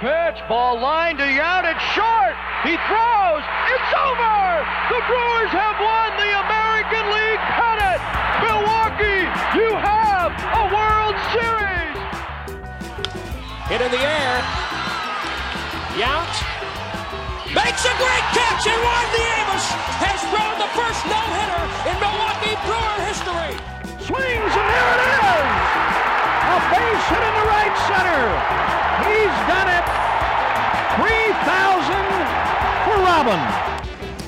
pitch, ball lined to Yount, it's short. He throws. It's over. The Brewers have won the American League pennant. Milwaukee, you have a World Series. Hit in the air. Yount makes a great catch, and Ron Nieves has thrown the first no-hitter in Milwaukee Brewer history. Swings, and here it is. A base hit in the right center. He's done it. 3,000. Robin.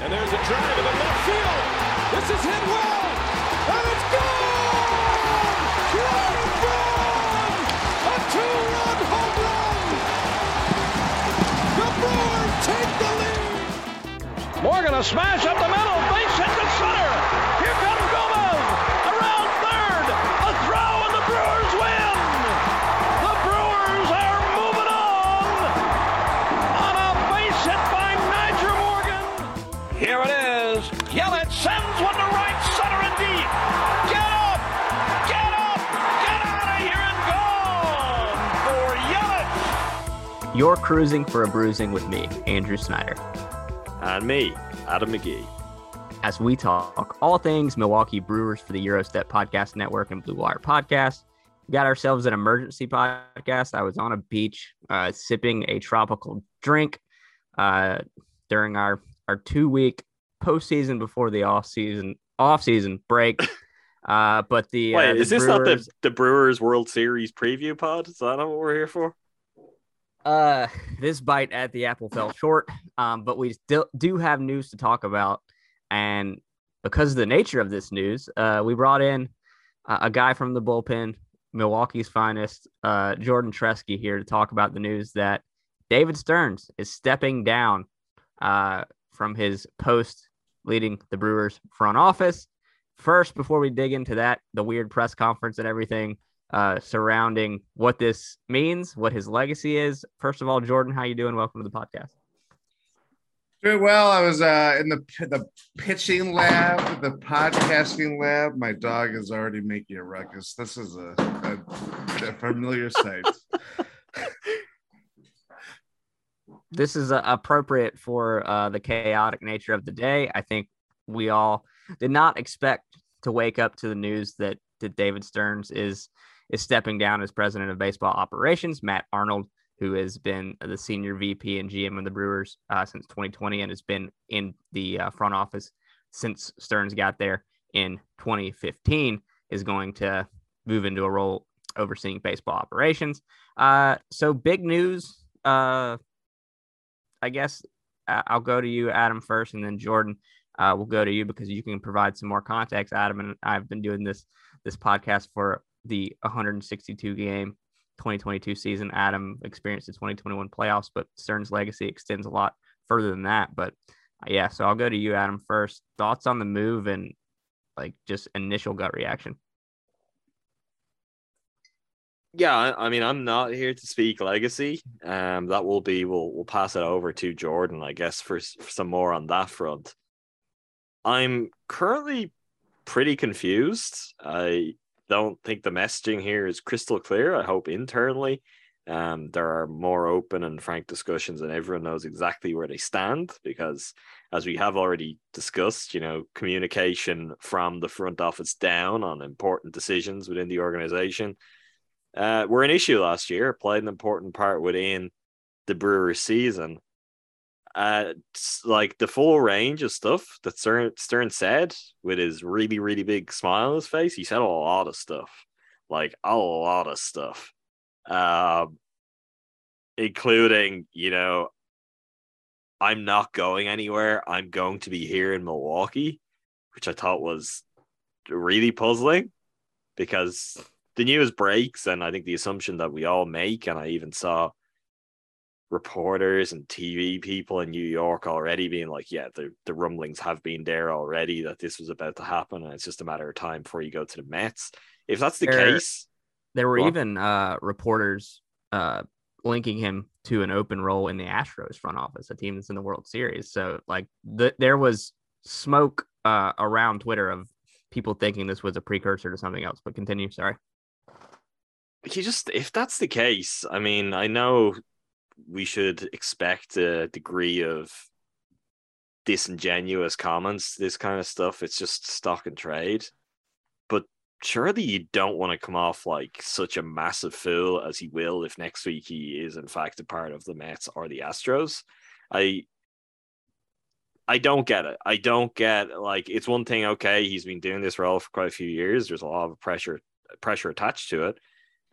And there's a drive in the left field. This is hit well. And it's gone! Craig Counsell! A two-run home run! The Brewers take the lead! Morgan, a smash up the middle. Base hit to center. Here comes Gomez. Around third. A throw and the Brewers win! The Brewers are moving on a base hit by Here it is. Yelich sends one to right center and deep. Get up, get out of here and gone for Yelich. You're cruising for a bruising with me, Andrew Snyder. And me, Adam McGee. As we talk all things Milwaukee Brewers for the Gyro Step Podcast Network and Blue Wire Podcast, we got ourselves an emergency podcast. I was on a beach sipping a tropical drink during our 2-week postseason before the off-season break. Wait, is this Brewers, not the Brewers World Series preview pod? Is that what we're here for? This bite at the apple fell short, but we still do have news to talk about. And because of the nature of this news, we brought in a guy from the bullpen, Milwaukee's finest, Jordan Treske, here to talk about the news that David Stearns is stepping down from his post leading the Brewers front office. First, before we dig into that, the weird press conference and everything surrounding what this means, what his legacy is. First of all, Jordan, how you doing? Welcome to the podcast. Doing well. I was in the pitching lab, the podcasting lab. My dog is already making a ruckus. This is a familiar sight. This is appropriate for the chaotic nature of the day. I think we all did not expect to wake up to the news that David Stearns is stepping down as president of baseball operations. Matt Arnold, who has been the senior VP and GM of the Brewers since 2020 and has been in the front office since Stearns got there in 2015, is going to move into a role overseeing baseball operations. So big news. I guess I'll go to you, Adam, first, and then Jordan, we'll go to you because you can provide some more context. Adam and I have been doing this podcast for the 162-game 2022 season. Adam experienced the 2021 playoffs, but Stearns' legacy extends a lot further than that. But, yeah, so I'll go to you, Adam, first. Thoughts on the move and, just initial gut reaction? Yeah, I mean, I'm not here to speak legacy. That will be, we'll pass it over to Jordan, I guess, for some more on that front. I'm currently pretty confused. I don't think the messaging here is crystal clear. I hope internally There are more open and frank discussions, and everyone knows exactly where they stand, because as we have already discussed, you know, communication from the front office down on important decisions within the organization were an issue last year, played an important part within the Brewers season. Like the full range of stuff that Stearns said with his really, really big smile on his face. He said a lot of stuff, including, you know, I'm not going anywhere. I'm going to be here in Milwaukee, which I thought was really puzzling because the news breaks. And I think the assumption that we all make, and I even saw reporters and TV people in New York already being like, yeah, the rumblings have been there already that this was about to happen, and it's just a matter of time before you go to the Mets. If that's the case, there were even reporters linking him to an open role in the Astros front office, a team that's in the World Series. So like there was smoke around Twitter of people thinking this was a precursor to something else, but continue. Sorry. If that's the case, I mean, I know we should expect a degree of disingenuous comments, this kind of stuff. It's just stock and trade. But surely you don't want to come off like such a massive fool as he will if next week he is in fact a part of the Mets or the Astros. I don't get it. I don't get, like, it's one thing, okay, he's been doing this role for quite a few years. There's a lot of pressure attached to it.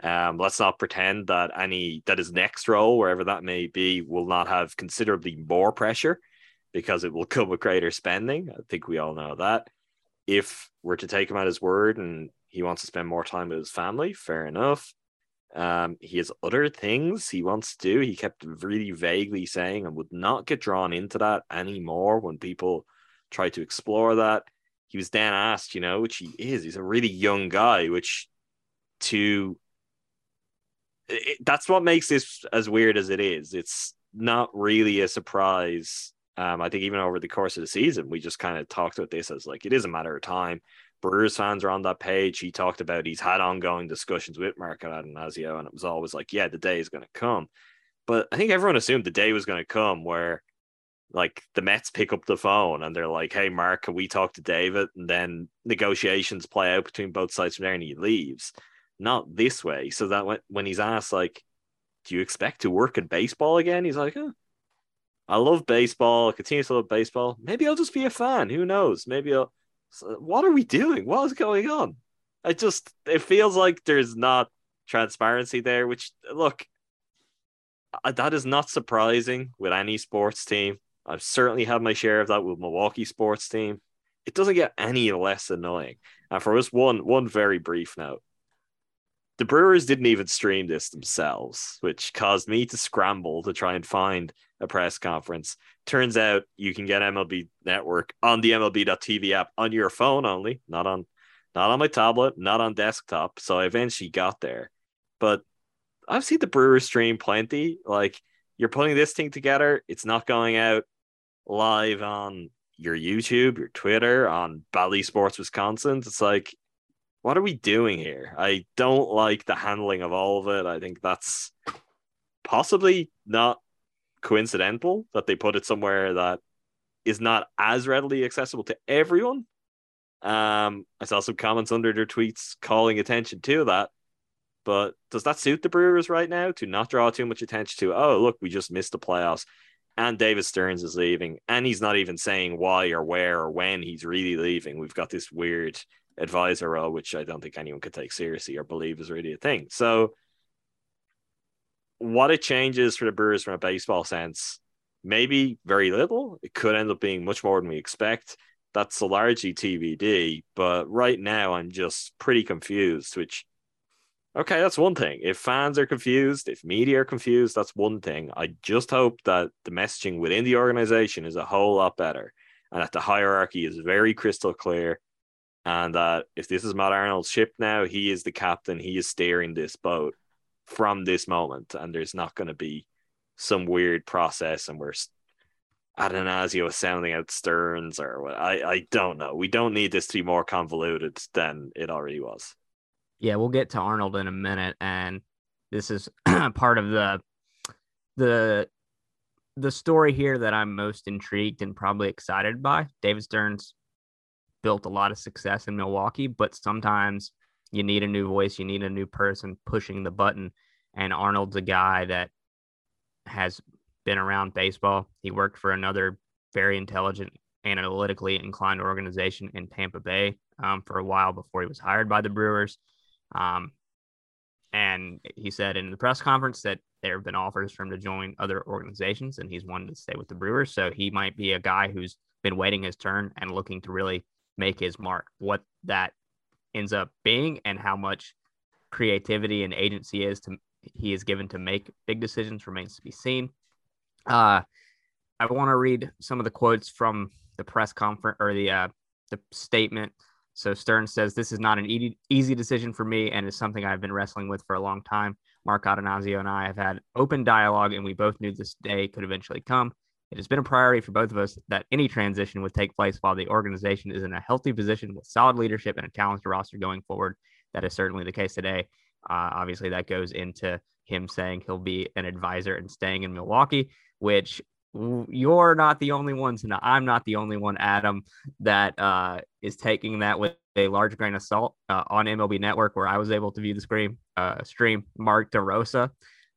Let's not pretend that that his next role, wherever that may be, will not have considerably more pressure, because it will come with greater spending. I think we all know that. If we're to take him at his word and he wants to spend more time with his family, fair enough. He has other things he wants to do. He kept really vaguely saying and would not get drawn into that anymore when people try to explore that. He was then asked, you know, which he is, he's a really young guy, that's what makes this as weird as it is. It's not really a surprise. I think even over the course of the season, we just kind of talked about this as like, it is a matter of time. Brewers fans are on that page. He talked about he's had ongoing discussions with Mark Attanasio, and it was always like, yeah, the day is going to come. But I think everyone assumed the day was going to come where like the Mets pick up the phone and they're like, hey, Mark, can we talk to David? And then negotiations play out between both sides from there and he leaves. Not this way. So that when he's asked, like, do you expect to work in baseball again? He's like, oh, I love baseball. I continue to love baseball. Maybe I'll just be a fan. Who knows? What are we doing? What is going on? It feels like there's not transparency there, which, look, that is not surprising with any sports team. I've certainly had my share of that with Milwaukee sports team. It doesn't get any less annoying. And for us, one very brief note. The Brewers didn't even stream this themselves, which caused me to scramble to try and find a press conference. Turns out you can get MLB Network on the MLB.tv app on your phone only, not on my tablet, not on desktop. So I eventually got there. But I've seen the Brewers stream plenty. Like, you're putting this thing together. It's not going out live on your YouTube, your Twitter, on Bally Sports Wisconsin. It's like, what are we doing here? I don't like the handling of all of it. I think that's possibly not coincidental that they put it somewhere that is not as readily accessible to everyone. I saw some comments under their tweets calling attention to that, but does that suit the Brewers right now to not draw too much attention to, oh, look, we just missed the playoffs and David Stearns is leaving and he's not even saying why or where or when he's really leaving. We've got this weird advisor role, which I don't think anyone could take seriously or believe is really a thing. So what it changes for the Brewers from a baseball sense, maybe very little. It could end up being much more than we expect. That's largely TBD, but right now I'm just pretty confused, which, okay, that's one thing. If fans are confused, if media are confused, that's one thing. I just hope that the messaging within the organization is a whole lot better and that the hierarchy is very crystal clear. And that if this is Matt Arnold's ship now, he is the captain. He is steering this boat from this moment. And there's not going to be some weird process. And we're Attanasio sounding out Stearns or I don't know. We don't need this to be more convoluted than it already was. Yeah, we'll get to Arnold in a minute. And this is part of the story here that I'm most intrigued and probably excited by. David Stearns built a lot of success in Milwaukee, but sometimes you need a new voice. You need a new person pushing the button. And Arnold's a guy that has been around baseball. He worked for another very intelligent, analytically inclined organization in Tampa Bay for a while before he was hired by the Brewers. And he said in the press conference that there have been offers for him to join other organizations, and he's wanted to stay with the Brewers. So he might be a guy who's been waiting his turn and looking to really make his mark. What that ends up being and how much creativity and agency he is given to make big decisions remains to be seen. I want to read some of the quotes from the press conference or the statement. So Stearns says, "This is not an easy decision for me, and it's something I've been wrestling with for a long time. Mark Attanasio and I have had open dialogue, and we both knew this day could eventually come. It has been a priority for both of us that any transition would take place while the organization is in a healthy position with solid leadership and a talented roster going forward. That is certainly the case today." Obviously, that goes into him saying he'll be an advisor and staying in Milwaukee, which you're not the only ones, and I'm not the only one, Adam, that is taking that with a large grain of salt. On MLB Network, where I was able to view the stream, Mark DeRosa,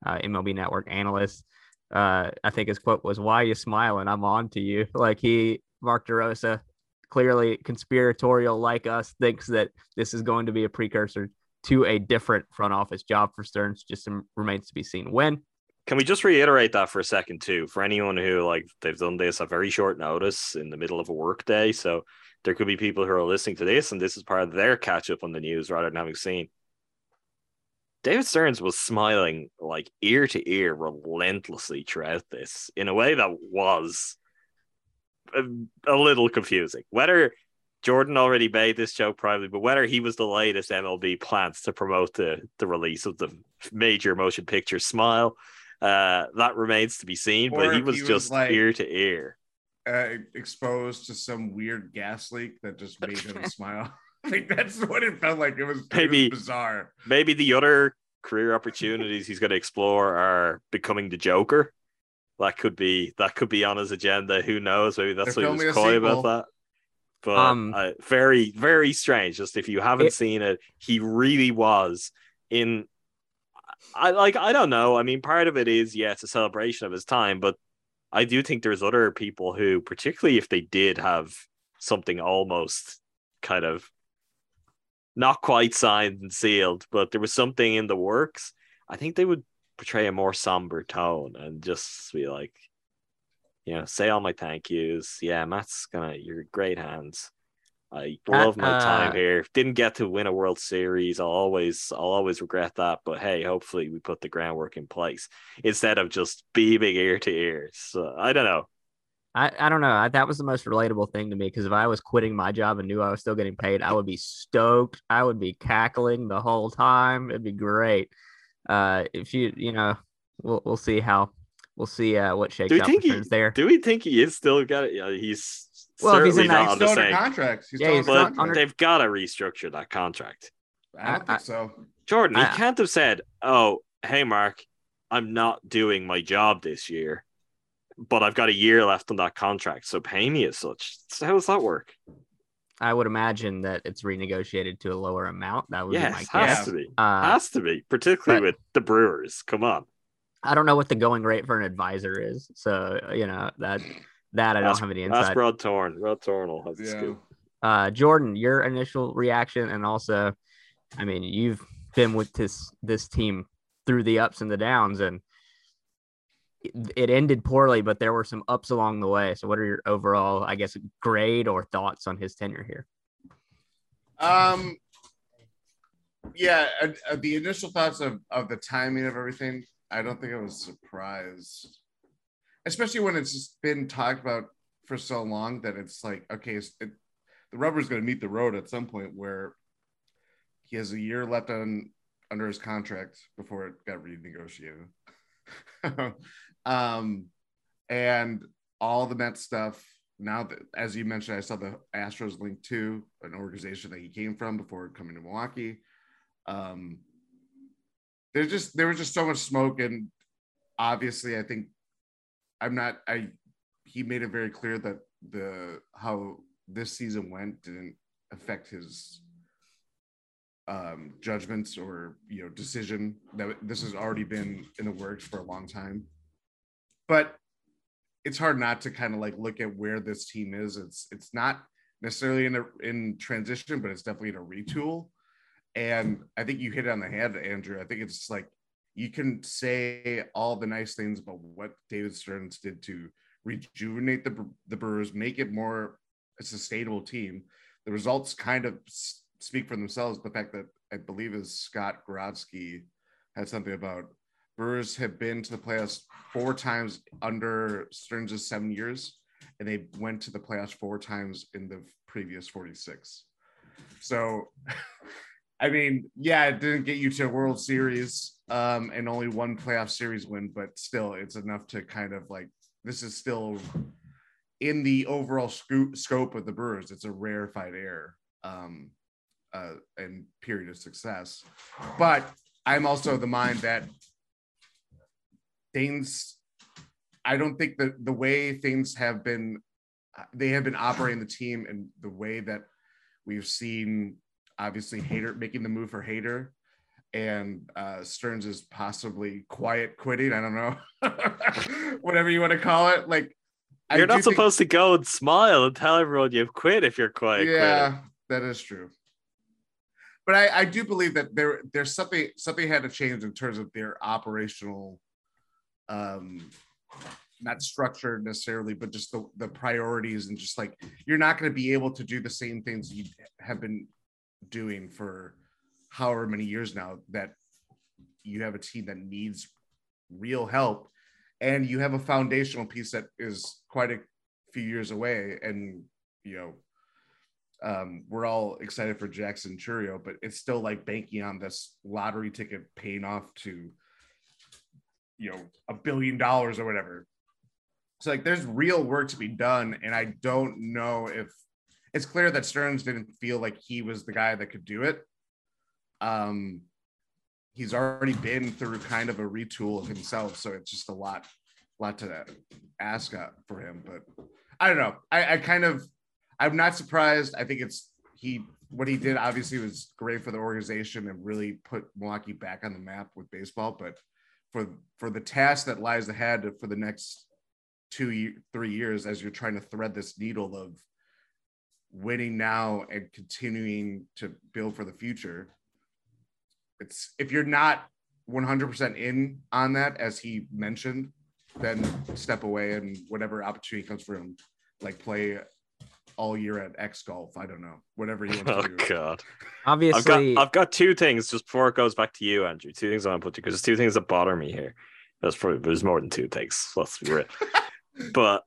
MLB Network analyst, I think his quote was, "Why are you smiling? I'm on to you." Mark DeRosa, clearly conspiratorial like us, thinks that this is going to be a precursor to a different front office job for Stearns. Just remains to be seen when. Can we just reiterate that for a second too, for anyone who they've done this at very short notice in the middle of a work day. So there could be people who are listening to this and this is part of their catch up on the news rather than having seen. David Stearns was smiling like ear to ear relentlessly throughout this in a way that was a little confusing. Whether Jordan already made this joke privately, but whether he was the latest MLB plans to promote the release of the major motion picture Smile, that remains to be seen, but he was just ear to ear. Exposed to some weird gas leak that just made him smile. That's what it felt like. It was bizarre. Maybe the other career opportunities he's going to explore are becoming the Joker. That could be on his agenda. Who knows? Maybe that's what he was coy about that. But very, very strange. Just if you haven't seen it, he really was in. I don't know. I mean, part of it is, it's a celebration of his time, but I do think there's other people who, particularly if they did have something almost kind of not quite signed and sealed, but there was something in the works, I think they would portray a more somber tone and just be like, say all my thank yous. Yeah, Matt's you're great hands. I love my time here. Didn't get to win a World Series. I'll always regret that. But hey, hopefully we put the groundwork in place instead of just beaming ear to ear. So I don't know. I don't know. That was the most relatable thing to me, because if I was quitting my job and knew I was still getting paid, I would be stoked. I would be cackling the whole time. It'd be great. If we'll see how. We'll see what shakes out there. Do we think he is still got it? He's certainly not under contract. But they've got to restructure that contract. I don't think so. Jordan, he can't have said, "Oh, hey, Mark, I'm not doing my job this year, but I've got a year left on that contract, so pay me as such." So how does that work? I would imagine that it's renegotiated to a lower amount. That would be my guess. Has to be. Has to be, particularly with the Brewers. Come on. I don't know what the going rate for an advisor is. So, that I don't have any insight. That's Rod Torn. Rod Torn will have the scoop. Jordan, your initial reaction, and also, I mean, you've been with this team through the ups and the downs, and it ended poorly, but there were some ups along the way. So what are your overall, I guess, grade or thoughts on his tenure here? The initial thoughts of the timing of everything, I don't think I was surprised, especially when it's just been talked about for so long that it's like, okay, the rubber's going to meet the road at some point where he has a year left under his contract before it got renegotiated. And all the Mets stuff, now that, as you mentioned, I saw the Astros link to an organization that he came from before coming to Milwaukee. There was just so much smoke, and obviously, I think he made it very clear that how this season went didn't affect his judgments or decision. That this has already been in the works for a long time, but it's hard not to kind of like look at where this team is. It's not necessarily in transition, but it's definitely in a retool. And I think you hit it on the head, Andrew. I think it's like you can say all the nice things about what David Stearns did to rejuvenate the Brewers, make it more a sustainable team. The results kind of speak for themselves. The fact that I believe is Scott Grodzki had something about Brewers have been to the playoffs 4 times under Stearns' 7 years, and they went to the playoffs 4 times in the previous 46. So... I mean, yeah, it didn't get you to a World Series and only one playoff series win, but still it's enough to kind of like, this is still in the overall scope of the Brewers. It's a rarefied air and period of success. But I'm also of the mind that things, I don't think that the way things have been, they have been operating the team and the way that we've seen, obviously, Hader making the move for Hader, and Stearns is possibly quiet quitting. I don't know, whatever you want to call it. Like, you're not supposed to go and smile and tell everyone you've quit if you're quiet. Yeah, that is true. But I do believe that there's something had to change in terms of their operational, not structure necessarily, but just the priorities, and just like you're not going to be able to do the same things you have been doing for however many years now, that you have a team that needs real help, and you have a foundational piece that is quite a few years away. And we're all excited for Jackson Chourio, but it's still like banking on this lottery ticket paying off to $1 billion or whatever. So like there's real work to be done, and I don't know if it's clear that Stearns didn't feel like he was the guy that could do it. He's already been through kind of a retool of himself, so it's just a lot to ask for him. But I don't know. I'm not surprised. I think what he did obviously was great for the organization and really put Milwaukee back on the map with baseball. But for the task that lies ahead for the next 2-3 years, as you're trying to thread this needle of winning now and continuing to build for the future, it's, if you're not 100% in on that, as he mentioned, then step away, and whatever opportunity comes for him, like play all year at X golf. I don't know, whatever you want to do. Oh God! Obviously, I've got 2 things just before it goes back to you, Andrew. 2 things I want to put you, because there's 2 things that bother me here. There's more than 2 things. Let's be real, but.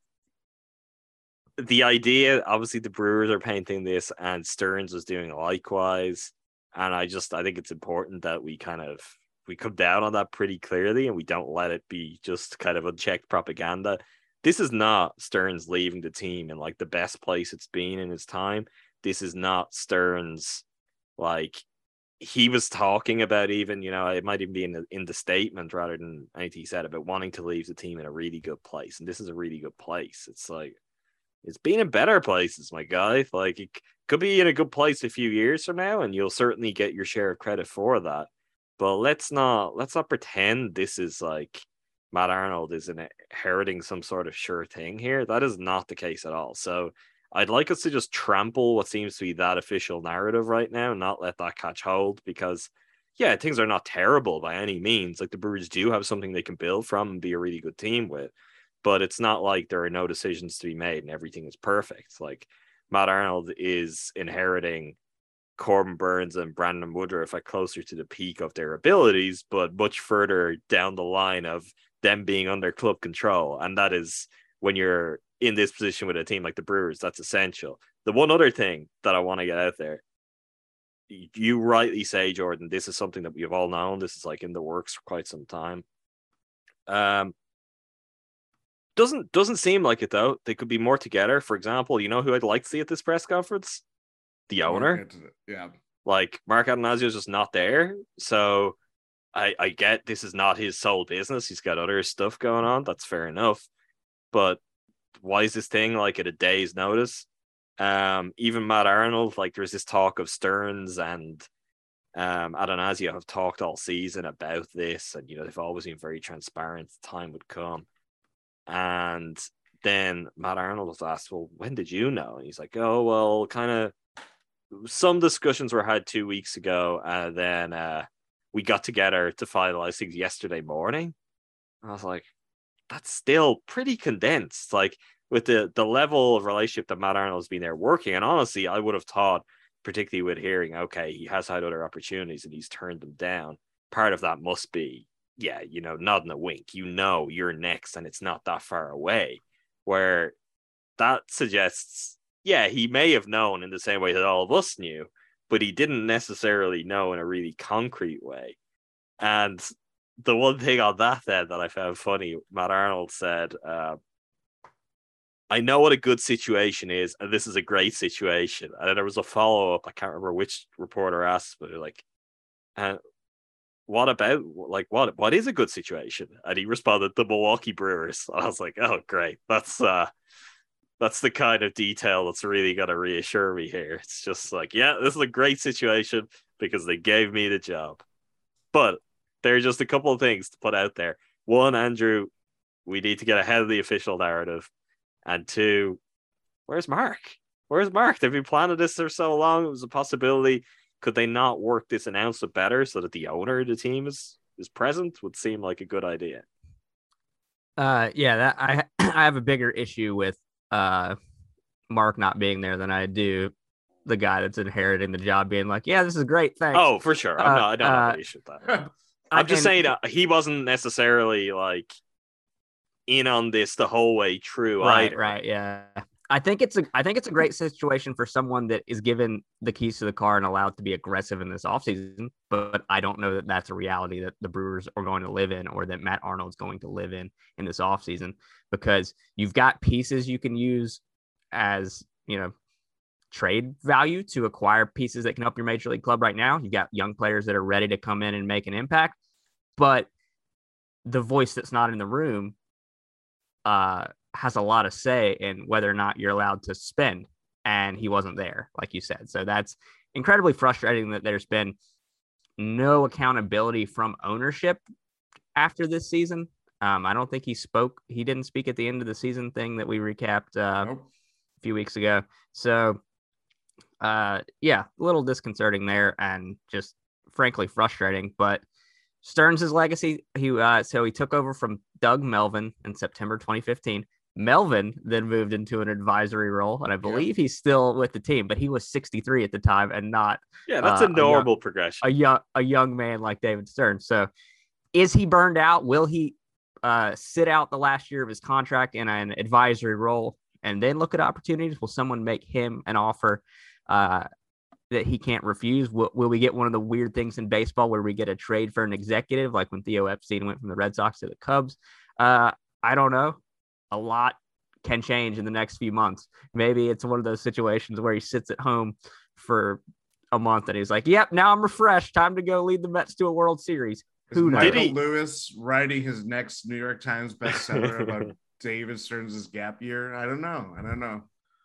The idea, obviously, the Brewers are painting this, and Stearns was doing likewise. And I think it's important that we come down on that pretty clearly, and we don't let it be just kind of unchecked propaganda. This is not Stearns leaving the team in like the best place it's been in his time. This is not Stearns, like he was talking about, even, it might even be in the statement rather than anything he said about wanting to leave the team in a really good place. And this is a really good place. It's like, it's been in better places, my guy. Like, it could be in a good place a few years from now, and you'll certainly get your share of credit for that. But let's not pretend this is like Matt Arnold is inheriting some sort of sure thing here. That is not the case at all. So I'd like us to just trample what seems to be that official narrative right now, and not let that catch hold, because yeah, things are not terrible by any means. Like, the Brewers do have something they can build from and be a really good team with. But it's not like there are no decisions to be made and everything is perfect. Like, Matt Arnold is inheriting Corbin Burns and Brandon Woodruff at closer to the peak of their abilities, but much further down the line of them being under club control. And that is, when you're in this position with a team like the Brewers, that's essential. The one other thing that I want to get out there, you rightly say, Jordan, this is something that we've all known. This is like in the works for quite some time. Doesn't seem like it, though. They could be more together. For example, you know who I'd like to see at this press conference? The owner. Yeah. Like, Mark Attanasio is just not there. So I get this is not his sole business. He's got other stuff going on. That's fair enough. But why is this thing like at a day's notice? Even Matt Arnold, like there's this talk of Stearns and Attanasio have talked all season about this. And, you know, they've always been very transparent. Time would come. And then Matt Arnold was asked, well, when did you know? And he's like, oh, well, kind of some discussions were had 2 weeks ago. And then we got together to finalize things yesterday morning. And I was like, that's still pretty condensed. Like with the level of relationship that Matt Arnold's been there working. And honestly, I would have thought, particularly with hearing, okay, he has had other opportunities and he's turned them down. Part of that must be, yeah, you know, nodding a wink, you know, you're next and it's not that far away, where that suggests, yeah, he may have known in the same way that all of us knew, but he didn't necessarily know in a really concrete way. And the one thing on that then that I found funny, Matt Arnold said, I know what a good situation is, and this is a great situation. And then there was a follow-up, I can't remember which reporter asked, but like, what about, like, what is a good situation? And he responded, the Milwaukee Brewers. And I was like, oh, great. That's the kind of detail that's really going to reassure me here. It's just like, yeah, this is a great situation because they gave me the job. But there are just a couple of things to put out there. One, Andrew, we need to get ahead of the official narrative. And two, where's Mark? Where's Mark? They've been planning this for so long. It was a possibility. Could they not work this announcement better so that the owner of the team is present? Would seem like a good idea. I have a bigger issue with Mark not being there than I do the guy that's inheriting the job being like, yeah, this is great, thanks. Oh, for sure. I don't have an issue with that. I'm just saying he wasn't necessarily like in on this the whole way through. Right. Yeah. I think it's a great situation for someone that is given the keys to the car and allowed to be aggressive in this offseason, but I don't know that that's a reality that the Brewers are going to live in or that Matt Arnold's going to live in this offseason, because you've got pieces you can use as, you know, trade value to acquire pieces that can help your major league club right now. You've got young players that are ready to come in and make an impact, but the voice that's not in the room has a lot of say in whether or not you're allowed to spend. And he wasn't there, like you said. So that's incredibly frustrating that there's been no accountability from ownership after this season. I don't think he didn't speak at the end of the season thing that we recapped a few weeks ago. So a little disconcerting there and just frankly frustrating, but Stearns' legacy, he took over from Doug Melvin in September 2015. Melvin then moved into an advisory role, and I believe he's still with the team, but he was 63 at the time and not... Yeah, that's a normal progression. A young man like David Stearns. So is he burned out? Will he sit out the last year of his contract in an advisory role and then look at opportunities? Will someone make him an offer that he can't refuse? Will we get one of the weird things in baseball where we get a trade for an executive, like when Theo Epstein went from the Red Sox to the Cubs? I don't know. A lot can change in the next few months. Maybe it's one of those situations where he sits at home for a month and he's like, yep, now I'm refreshed. Time to go lead the Mets to a World Series. Who knows? Michael Lewis writing his next New York Times bestseller about David Stearns' gap year? I don't know.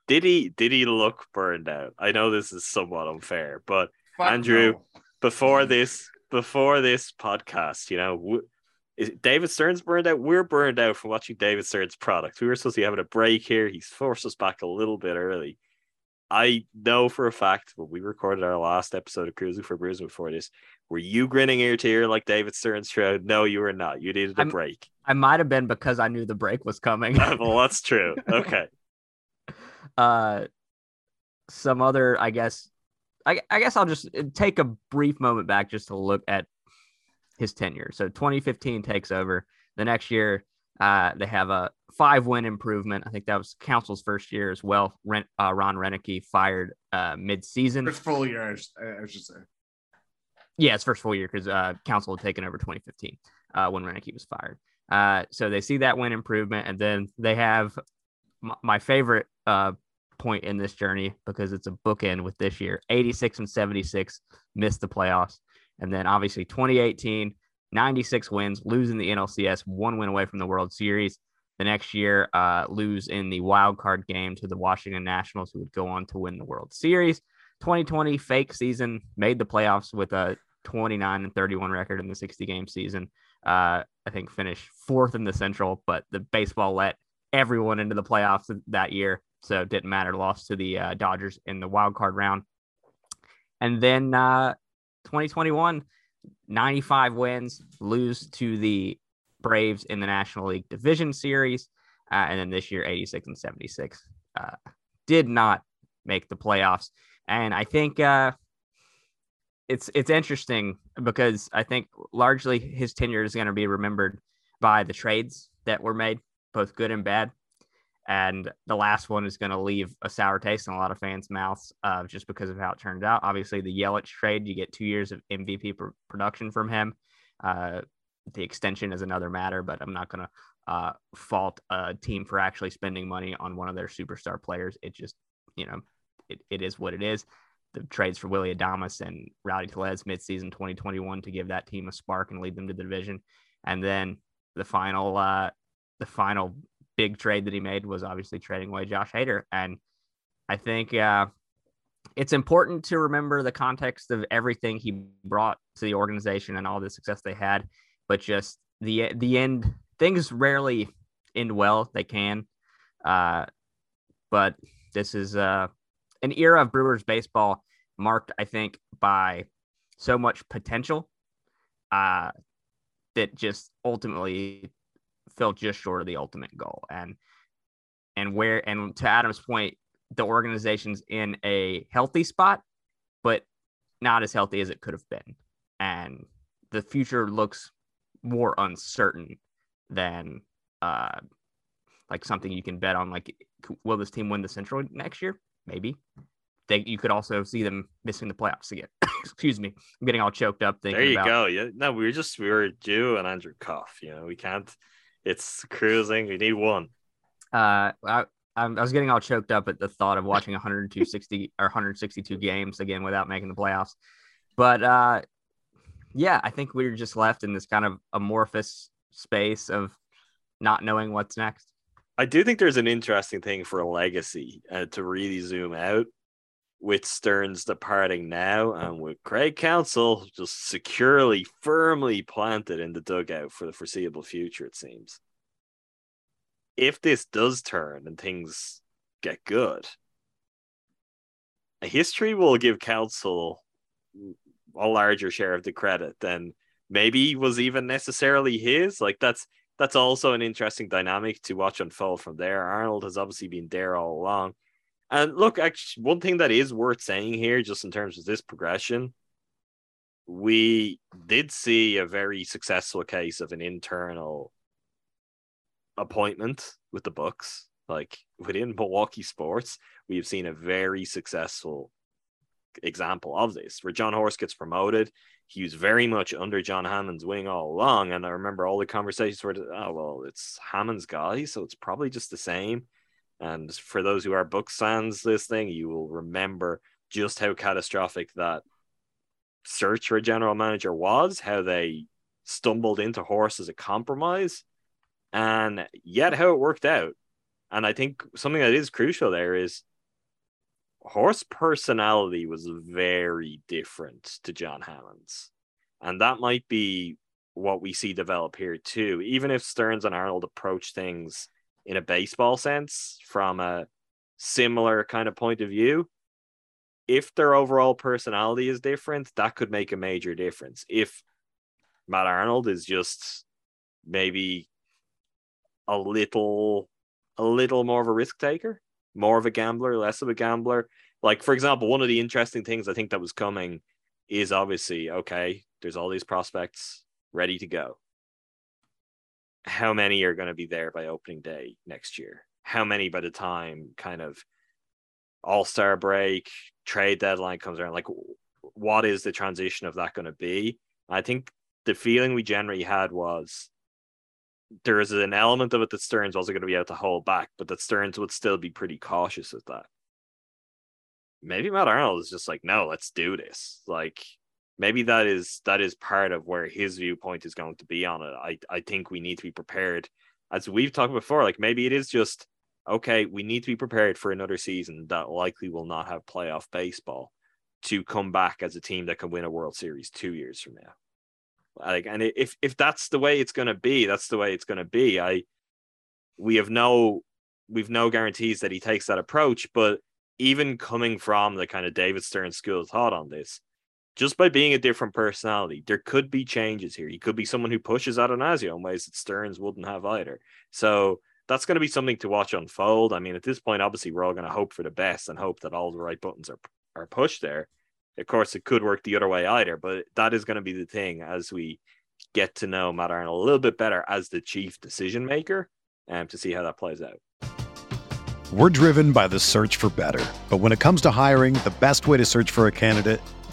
Did he look burned out? I know this is somewhat unfair, but fuck Andrew, no. before this podcast, you know, is David Stearns burned out? We're burned out from watching David Stearns' product. We were supposed to be having a break here. He's forced us back a little bit early. I know for a fact when we recorded our last episode of Cruising for Bruising before this, were you grinning ear to ear like David Stearns showed? No, you were not. You needed a break. I might have been because I knew the break was coming. Well, that's true. Okay. Some other, I guess I'll just take a brief moment back just to look at his tenure. So 2015 takes over. The next year, they have a 5-win improvement. I think that was Counsell's first year as well. Ron Reneke fired mid-season. First full year, I should say. Yeah, it's first full year because Counsell had taken over 2015 when Reneke was fired. So they see that win improvement, and then they have my favorite point in this journey, because it's a bookend with this year, 86 and 76, missed the playoffs. And then obviously 2018, 96 wins, losing the NLCS, one win away from the World Series. The next year, lose in the wild card game to the Washington Nationals, who would go on to win the World Series. 2020 fake season, made the playoffs with a 29-31 record in the 60-game season. I think finished fourth in the Central, but the baseball let everyone into the playoffs that year, so it didn't matter. Lost to the Dodgers in the wild card round. And then 2021, 95 wins, lose to the Braves in the National League Division Series, and then this year 86-76, did not make the playoffs. And I think it's interesting because I think largely his tenure is going to be remembered by the trades that were made, both good and bad. And the last one is going to leave a sour taste in a lot of fans' mouths just because of how it turned out. Obviously, the Yelich trade, you get 2 years of MVP production from him. The extension is another matter, but I'm not going to fault a team for actually spending money on one of their superstar players. It just, you know, it is what it is. The trades for Willy Adames and Rowdy Tellez midseason 2021 to give that team a spark and lead them to the division. And then the final big trade that he made was obviously trading away Josh Hader. And I think it's important to remember the context of everything he brought to the organization and all the success they had, but just the end, things rarely end well. They can. But this is an era of Brewers baseball marked, I think, by so much potential that just ultimately fell just short of the ultimate goal. And to Adam's point, the organization's in a healthy spot, but not as healthy as it could have been. And the future looks more uncertain than like something you can bet on. Like, will this team win the Central next year? Maybe. You could also see them missing the playoffs again. Excuse me. I'm getting all choked up thinking There you go. Yeah. No, we were Jew and Andrew Koff. You know, we can't. It's cruising. We need one. I was getting all choked up at the thought of watching 162 games again without making the playoffs. But yeah, I think we're just left in this kind of amorphous space of not knowing what's next. I do think there's an interesting thing for a legacy to really zoom out with Stearns departing now and with Craig Counsell just securely, firmly planted in the dugout for the foreseeable future, it seems. If this does turn and things get good, history will give Counsell a larger share of the credit than maybe was even necessarily his. Like that's also an interesting dynamic to watch unfold from there. Arnold has obviously been there all along. And look, actually, one thing that is worth saying here, just in terms of this progression, we did see a very successful case of an internal appointment with the Bucks. Like within Milwaukee sports, we have seen a very successful example of this, where John Horst gets promoted. He was very much under John Hammond's wing all along. And I remember all the conversations were, oh, well, it's Hammond's guy, so it's probably just the same. And for those who are Bucks fans listening, you will remember just how catastrophic that search for a general manager was, how they stumbled into Horst as a compromise, and yet how it worked out. And I think something that is crucial there is Horst's personality was very different to John Hammond's. And that might be what we see develop here too. Even if Stearns and Arnold approach things in a baseball sense, from a similar kind of point of view, if their overall personality is different, that could make a major difference. If Matt Arnold is just maybe a little more of a risk taker, more of a gambler, less of a gambler. Like, for example, one of the interesting things I think that was coming is obviously, okay, there's all these prospects ready to go. How many are going to be there by opening day next year? How many by the time kind of all-star break, trade deadline comes around? Like, what is the transition of that going to be? I think the feeling we generally had was there is an element of it that Stearns wasn't going to be able to hold back, but that Stearns would still be pretty cautious with that. Maybe Matt Arnold is just like, no, let's do this. Like, maybe that is part of where his viewpoint is going to be on it. I think we need to be prepared, as we've talked before, like maybe it is just, okay, we need to be prepared for another season that likely will not have playoff baseball to come back as a team that can win a World Series 2 years from now. Like, and if that's the way it's going to be, that's the way it's going to be. We've no guarantees that he takes that approach, but even coming from the kind of David Stearns school of thought on this, just by being a different personality, there could be changes here. He could be someone who pushes Attanasio in ways that Stearns wouldn't have either. So that's going to be something to watch unfold. I mean, at this point, obviously, we're all going to hope for the best and hope that all the right buttons are pushed there. Of course, it could work the other way either, but that is going to be the thing as we get to know Matt Arnold a little bit better as the chief decision maker, to see how that plays out. We're driven by the search for better, but when it comes to hiring, the best way to search for a candidate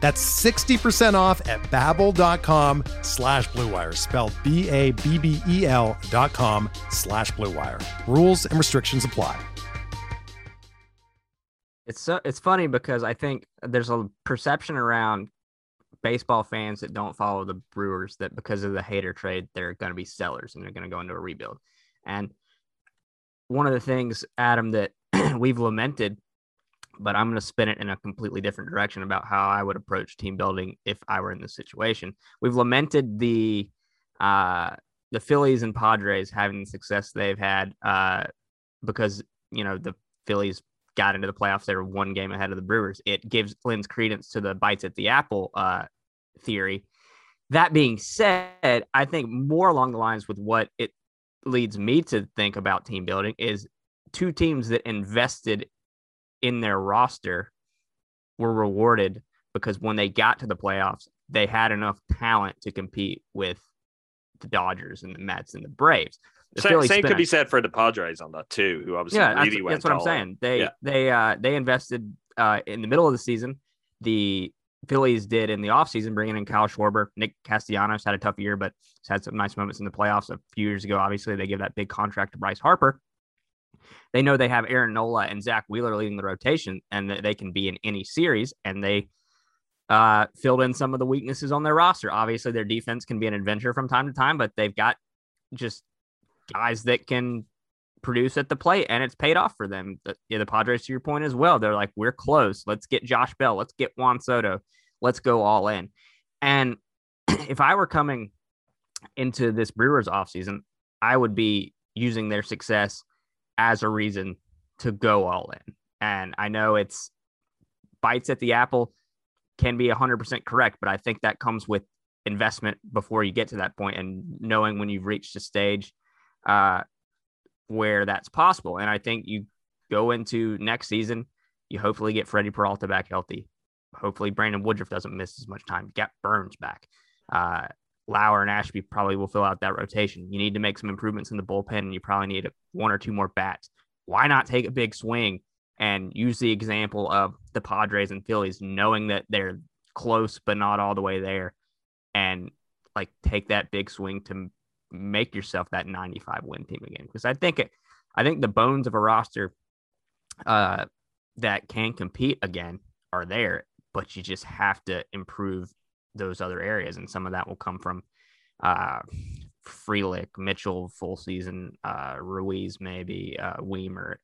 That's 60% off at Babbel.com/Blue Wire, spelled Babbel.com/Blue Wire. Rules and restrictions apply. It's funny because I think there's a perception around baseball fans that don't follow the Brewers that because of the Hader trade, they're going to be sellers and they're going to go into a rebuild. And one of the things, Adam, that we've lamented, but I'm going to spin it in a completely different direction about how I would approach team building if I were in this situation. We've lamented the Phillies and Padres having the success they've had because, you know, the Phillies got into the playoffs. They were one game ahead of the Brewers. It lends credence to the bites at the apple theory. That being said, I think more along the lines with what it leads me to think about team building is two teams that invested in their roster were rewarded because when they got to the playoffs, they had enough talent to compete with the Dodgers and the Mets and the Braves. Same could be said for the Padres on that too, who obviously really went. That's what I'm saying. They invested in the middle of the season. The Phillies did in the offseason, bringing in Kyle Schwarber. Nick Castellanos had a tough year, but has had some nice moments in the playoffs a few years ago. Obviously, they gave that big contract to Bryce Harper. They know they have Aaron Nola and Zach Wheeler leading the rotation and that they can be in any series, and they filled in some of the weaknesses on their roster. Obviously, their defense can be an adventure from time to time, but they've got just guys that can produce at the plate, and it's paid off for them. The Padres, to your point as well, they're like, we're close. Let's get Josh Bell. Let's get Juan Soto. Let's go all in. And if I were coming into this Brewers offseason, I would be using their success as a reason to go all in. And I know it's bites at the apple. can be 100% correct, but I think that comes with investment before you get to that point and knowing when you've reached a stage where that's possible. And I think you go into next season, you hopefully get Freddie Peralta back healthy. Hopefully Brandon Woodruff doesn't miss as much time. You got Burns back. Lauer and Ashby probably will fill out that rotation. You need to make some improvements in the bullpen, and you probably need one or two more bats. Why not take a big swing and use the example of the Padres and Phillies, knowing that they're close but not all the way there, and like take that big swing to make yourself that 95 win team again? Because I think the bones of a roster that can compete again are there, but you just have to improve those other areas, and some of that will come from Frelick, Mitchell, full season, Ruiz, maybe Weimer.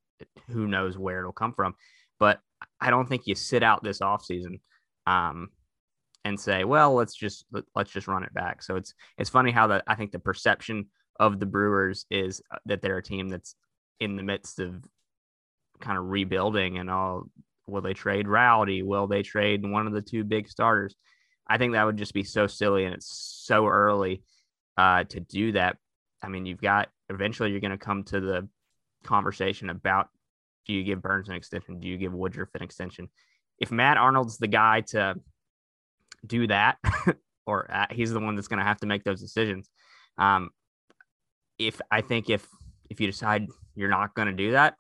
Who knows where it'll come from, but I don't think you sit out this offseason and say, well, let's just run it back. So it's funny how I think the perception of the Brewers is that they're a team that's in the midst of kind of rebuilding and all. Will they trade Rowdy? Will they trade one of the two big starters? I think that would just be so silly, and it's so early to do that. I mean, eventually you're going to come to the conversation about, do you give Burns an extension? Do you give Woodruff an extension? If Matt Arnold's the guy to do that, or he's the one that's going to have to make those decisions. If you decide you're not going to do that,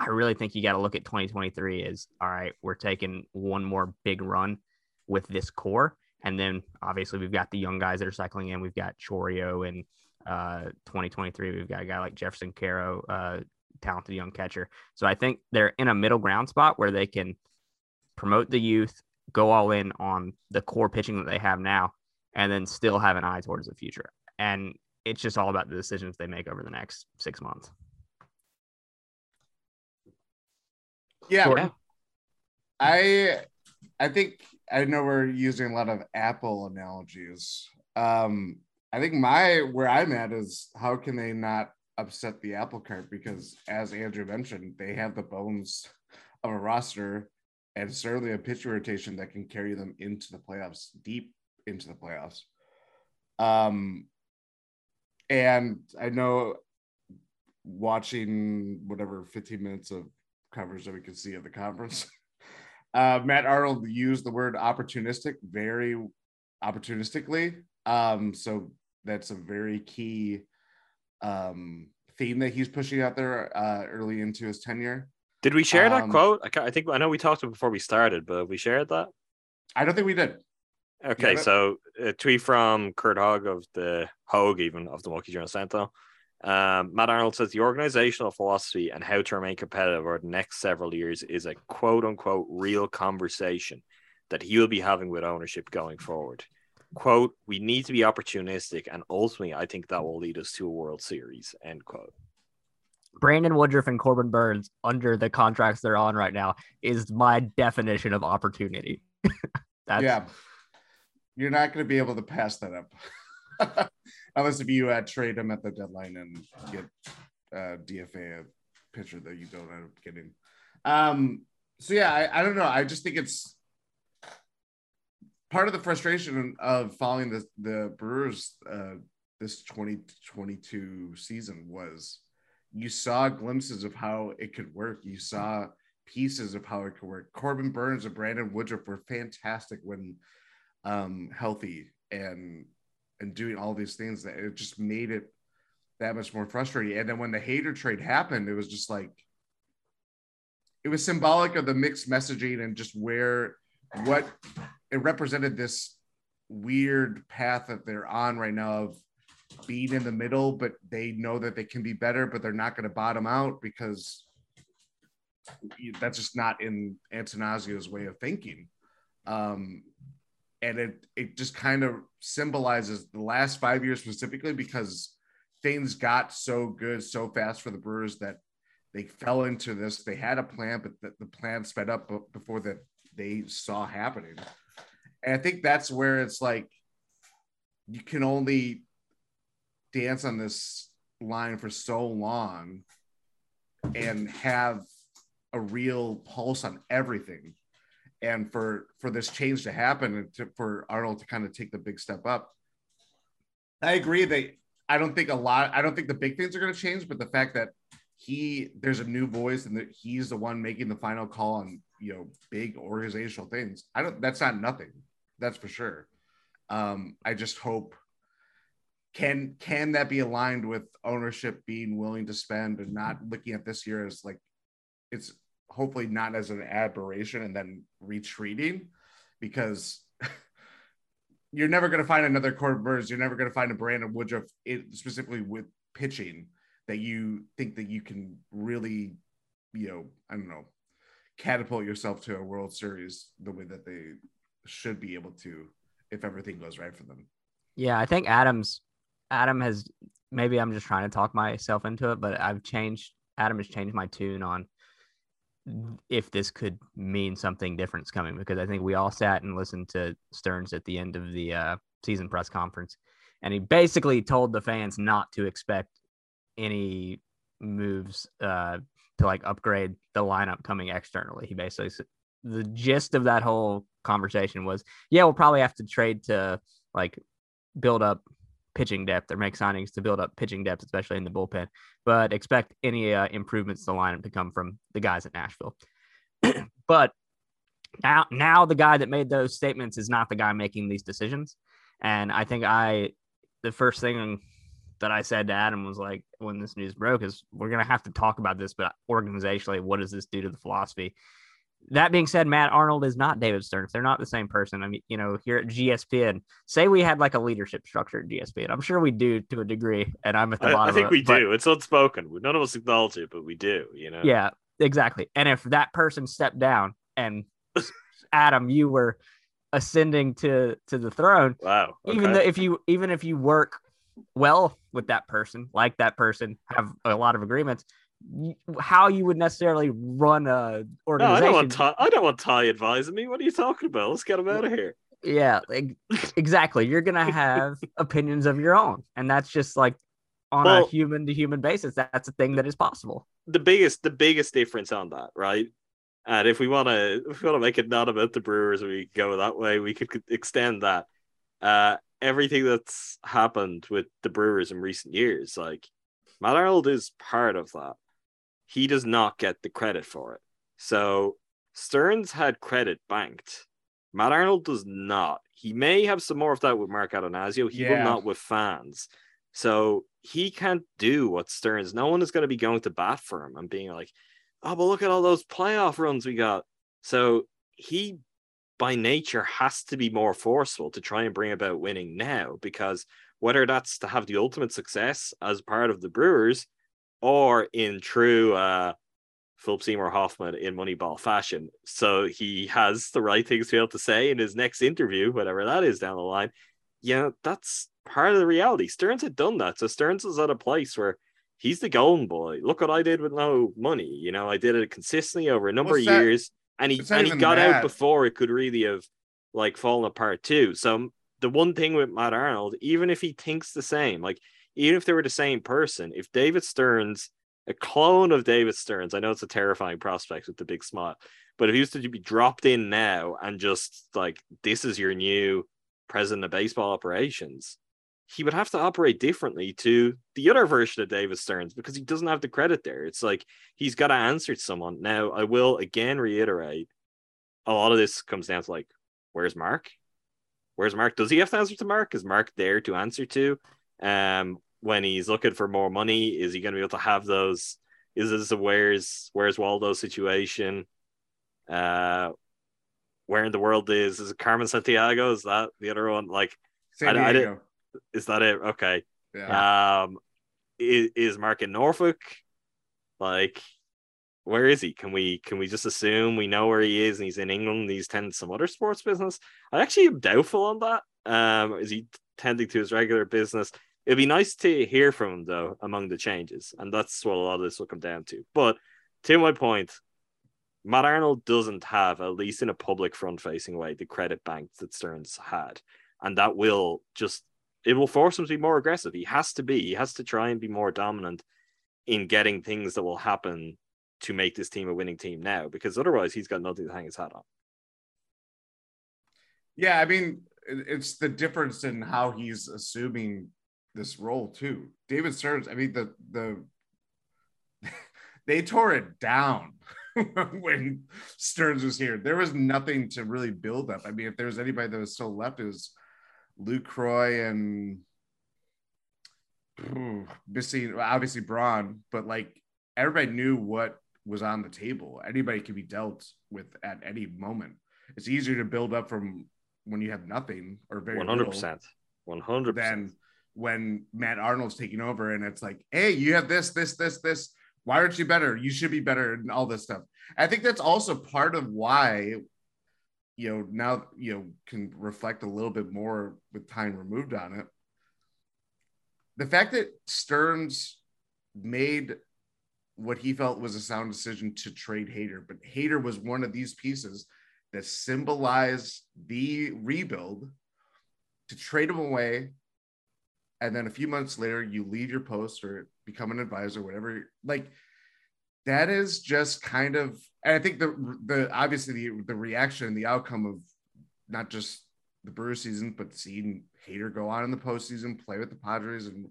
I really think you got to look at 2023 as, all right, we're taking one more big run with this core. And then obviously we've got the young guys that are cycling in. We've got Chourio in 2023. We've got a guy like Jefferson Caro, talented young catcher. So I think they're in a middle ground spot where they can promote the youth, go all in on the core pitching that they have now, and then still have an eye towards the future. And it's just all about the decisions they make over the next 6 months. Yeah. Jordan? I think I know we're using a lot of Apple analogies. I think where I'm at is, how can they not upset the apple cart? Because as Andrew mentioned, they have the bones of a roster and certainly a pitch rotation that can carry them into the playoffs, deep into the playoffs. And I know watching whatever 15 minutes of coverage that we could see of the conference, Matt Arnold used the word opportunistic, very opportunistically. So that's a very key theme that he's pushing out there early into his tenure. Did we share that quote? I know we talked before we started, but we shared that. I don't think we did. Okay, so a tweet from Kurt Hogg of the Milwaukee Journal Sentinel. Matt Arnold says the organizational philosophy and how to remain competitive over the next several years is a quote unquote real conversation that he will be having with ownership going forward. Quote, we need to be opportunistic, and ultimately I think that will lead us to a World Series, end quote. Brandon Woodruff and Corbin Burns, under the contracts they're on right now, is my definition of opportunity. Yeah, you're not going to be able to pass that up. Unless if you trade him at the deadline and get DFA a pitcher that you don't end up getting. So yeah, I don't know. I just think it's part of the frustration of following the Brewers this 2022 season was you saw glimpses of how it could work. You saw pieces of how it could work. Corbin Burns and Brandon Woodruff were fantastic when healthy and doing all these things that it just made it that much more frustrating. And then when the Hader trade happened, it was just like, it was symbolic of the mixed messaging and just what it represented, this weird path that they're on right now of being in the middle, but they know that they can be better, but they're not going to bottom out because that's just not in Attanasio's way of thinking. And it just kind of symbolizes the last 5 years specifically, because things got so good so fast for the Brewers that they fell into this. They had a plan, but the plan sped up before that they saw happening. And I think that's where it's like, you can only dance on this line for so long and have a real pulse on everything. And for this change to happen and for Arnold to kind of take the big step up, I agree that I don't think the big things are going to change, but the fact that there's a new voice and that he's the one making the final call on, big organizational things. That's not nothing. That's for sure. I just hope, can that be aligned with ownership being willing to spend and not looking at this year as it's hopefully not as an aberration and then retreating, because you're never going to find another Corbin Burns. You're never going to find a Brandon Woodruff, specifically with pitching, that you think that you can really, catapult yourself to a World Series the way that they should be able to if everything goes right for them. Yeah, I think Adam has, maybe I'm just trying to talk myself into it, but Adam has changed my tune on if this could mean something different's coming, because I think we all sat and listened to Stearns at the end of the season press conference, and he basically told the fans not to expect any moves to upgrade the lineup coming externally. He basically said, the gist of that whole conversation was, yeah, we'll probably have to trade to build up pitching depth or make signings to build up pitching depth, especially in the bullpen, but expect any improvements to the lineup to come from the guys at Nashville. But now the guy that made those statements is not the guy making these decisions. And I think the first thing that I said to Adam was when this news broke is, we're going to have to talk about this, but organizationally, what does this do to the philosophy? That being said, Matt Arnold is not David Stearns. They're not the same person. I mean, here at GSPN, say we had a leadership structure at GSPN. I'm sure we do to a degree, and I'm at the bottom of it. I think we do. It's unspoken. None of us acknowledge it, but we do, Yeah, exactly. And if that person stepped down and Adam, you were ascending to the throne, wow. Okay. Even if you work well with that person, have a lot of agreements, how you would necessarily run a organization. No, I don't want Ty advising me. What are you talking about? Let's get him out of here. Yeah, exactly. You're going to have opinions of your own. And that's just on a human to human basis. That's a thing that is possible. The biggest difference on that, right? And if we want to make it not about the Brewers, we go that way. We could extend that. Everything that's happened with the Brewers in recent years, Matt Arnold is part of that. He does not get the credit for it. So Stearns had credit banked. Matt Arnold does not. He may have some more of that with Mark Attanasio. He will not with fans. So he can't do what Stearns. No one is going to be going to bat for him and being but look at all those playoff runs we got. So he, by nature, has to be more forceful to try and bring about winning now, because whether that's to have the ultimate success as part of the Brewers or in true Philip Seymour Hoffman in Moneyball fashion. So he has the right things to be able to say in his next interview, whatever that is down the line. Yeah, that's part of the reality. Stearns had done that. So Stearns is at a place where he's the golden boy. Look what I did with no money. I did it consistently over a number of years, and he got out before it could really have fallen apart too. So the one thing with Matt Arnold, even if he thinks the same, even if they were the same person, if David Stearns, a clone of David Stearns, I know it's a terrifying prospect with the big smile, but if he was to be dropped in now and just this is your new president of baseball operations, he would have to operate differently to the other version of David Stearns, because he doesn't have the credit there. It's he's got to answer to someone. Now, I will again reiterate, a lot of this comes down to where's Mark? Where's Mark? Does he have to answer to Mark? Is Mark there to answer to? When he's looking for more money, is he going to be able to have those? Is this a where's Waldo situation? Where in the world is it Carmen Santiago? Is that the other one? San Diego. Is that it? Okay. Yeah. Is Mark in Norfolk? Where is he? Can we just assume we know where he is and he's in England and he's tending some other sports business? I actually am doubtful on that. Is he tending to his regular business? It'd be nice to hear from him, though, among the changes. And that's what a lot of this will come down to. But to my point, Matt Arnold doesn't have, at least in a public front-facing way, the credit bank that Stearns had. And that will it will force him to be more aggressive. He has to be. He has to try and be more dominant in getting things that will happen to make this team a winning team now, because otherwise he's got nothing to hang his hat on. Yeah, I mean, it's the difference in how he's assuming this role too. David Stearns, I mean, the they tore it down when Stearns was here. There was nothing to really build up. I mean, if there was anybody that was still left, it was Luke Croy and missing, obviously, Braun, but like everybody knew what was on the table. Anybody could be dealt with at any moment. It's easier to build up from when you have nothing or very 100%, 100%. Than when Matt Arnold's taking over and it's like, hey, you have this. Why aren't you better? You should be better and all this stuff. I think that's also part of why, you know, now, you know, can reflect a little bit more with time removed on it. The fact that Stearns made what he felt was a sound decision to trade Hader, but Hader was one of these pieces that symbolized the rebuild, to trade him away. And then a few months later, you leave your post or become an advisor, whatever. Like, that is just kind of, and I think the obviously the reaction and the outcome of not just the Brewers season, but seeing Hader go on in the postseason, play with the Padres and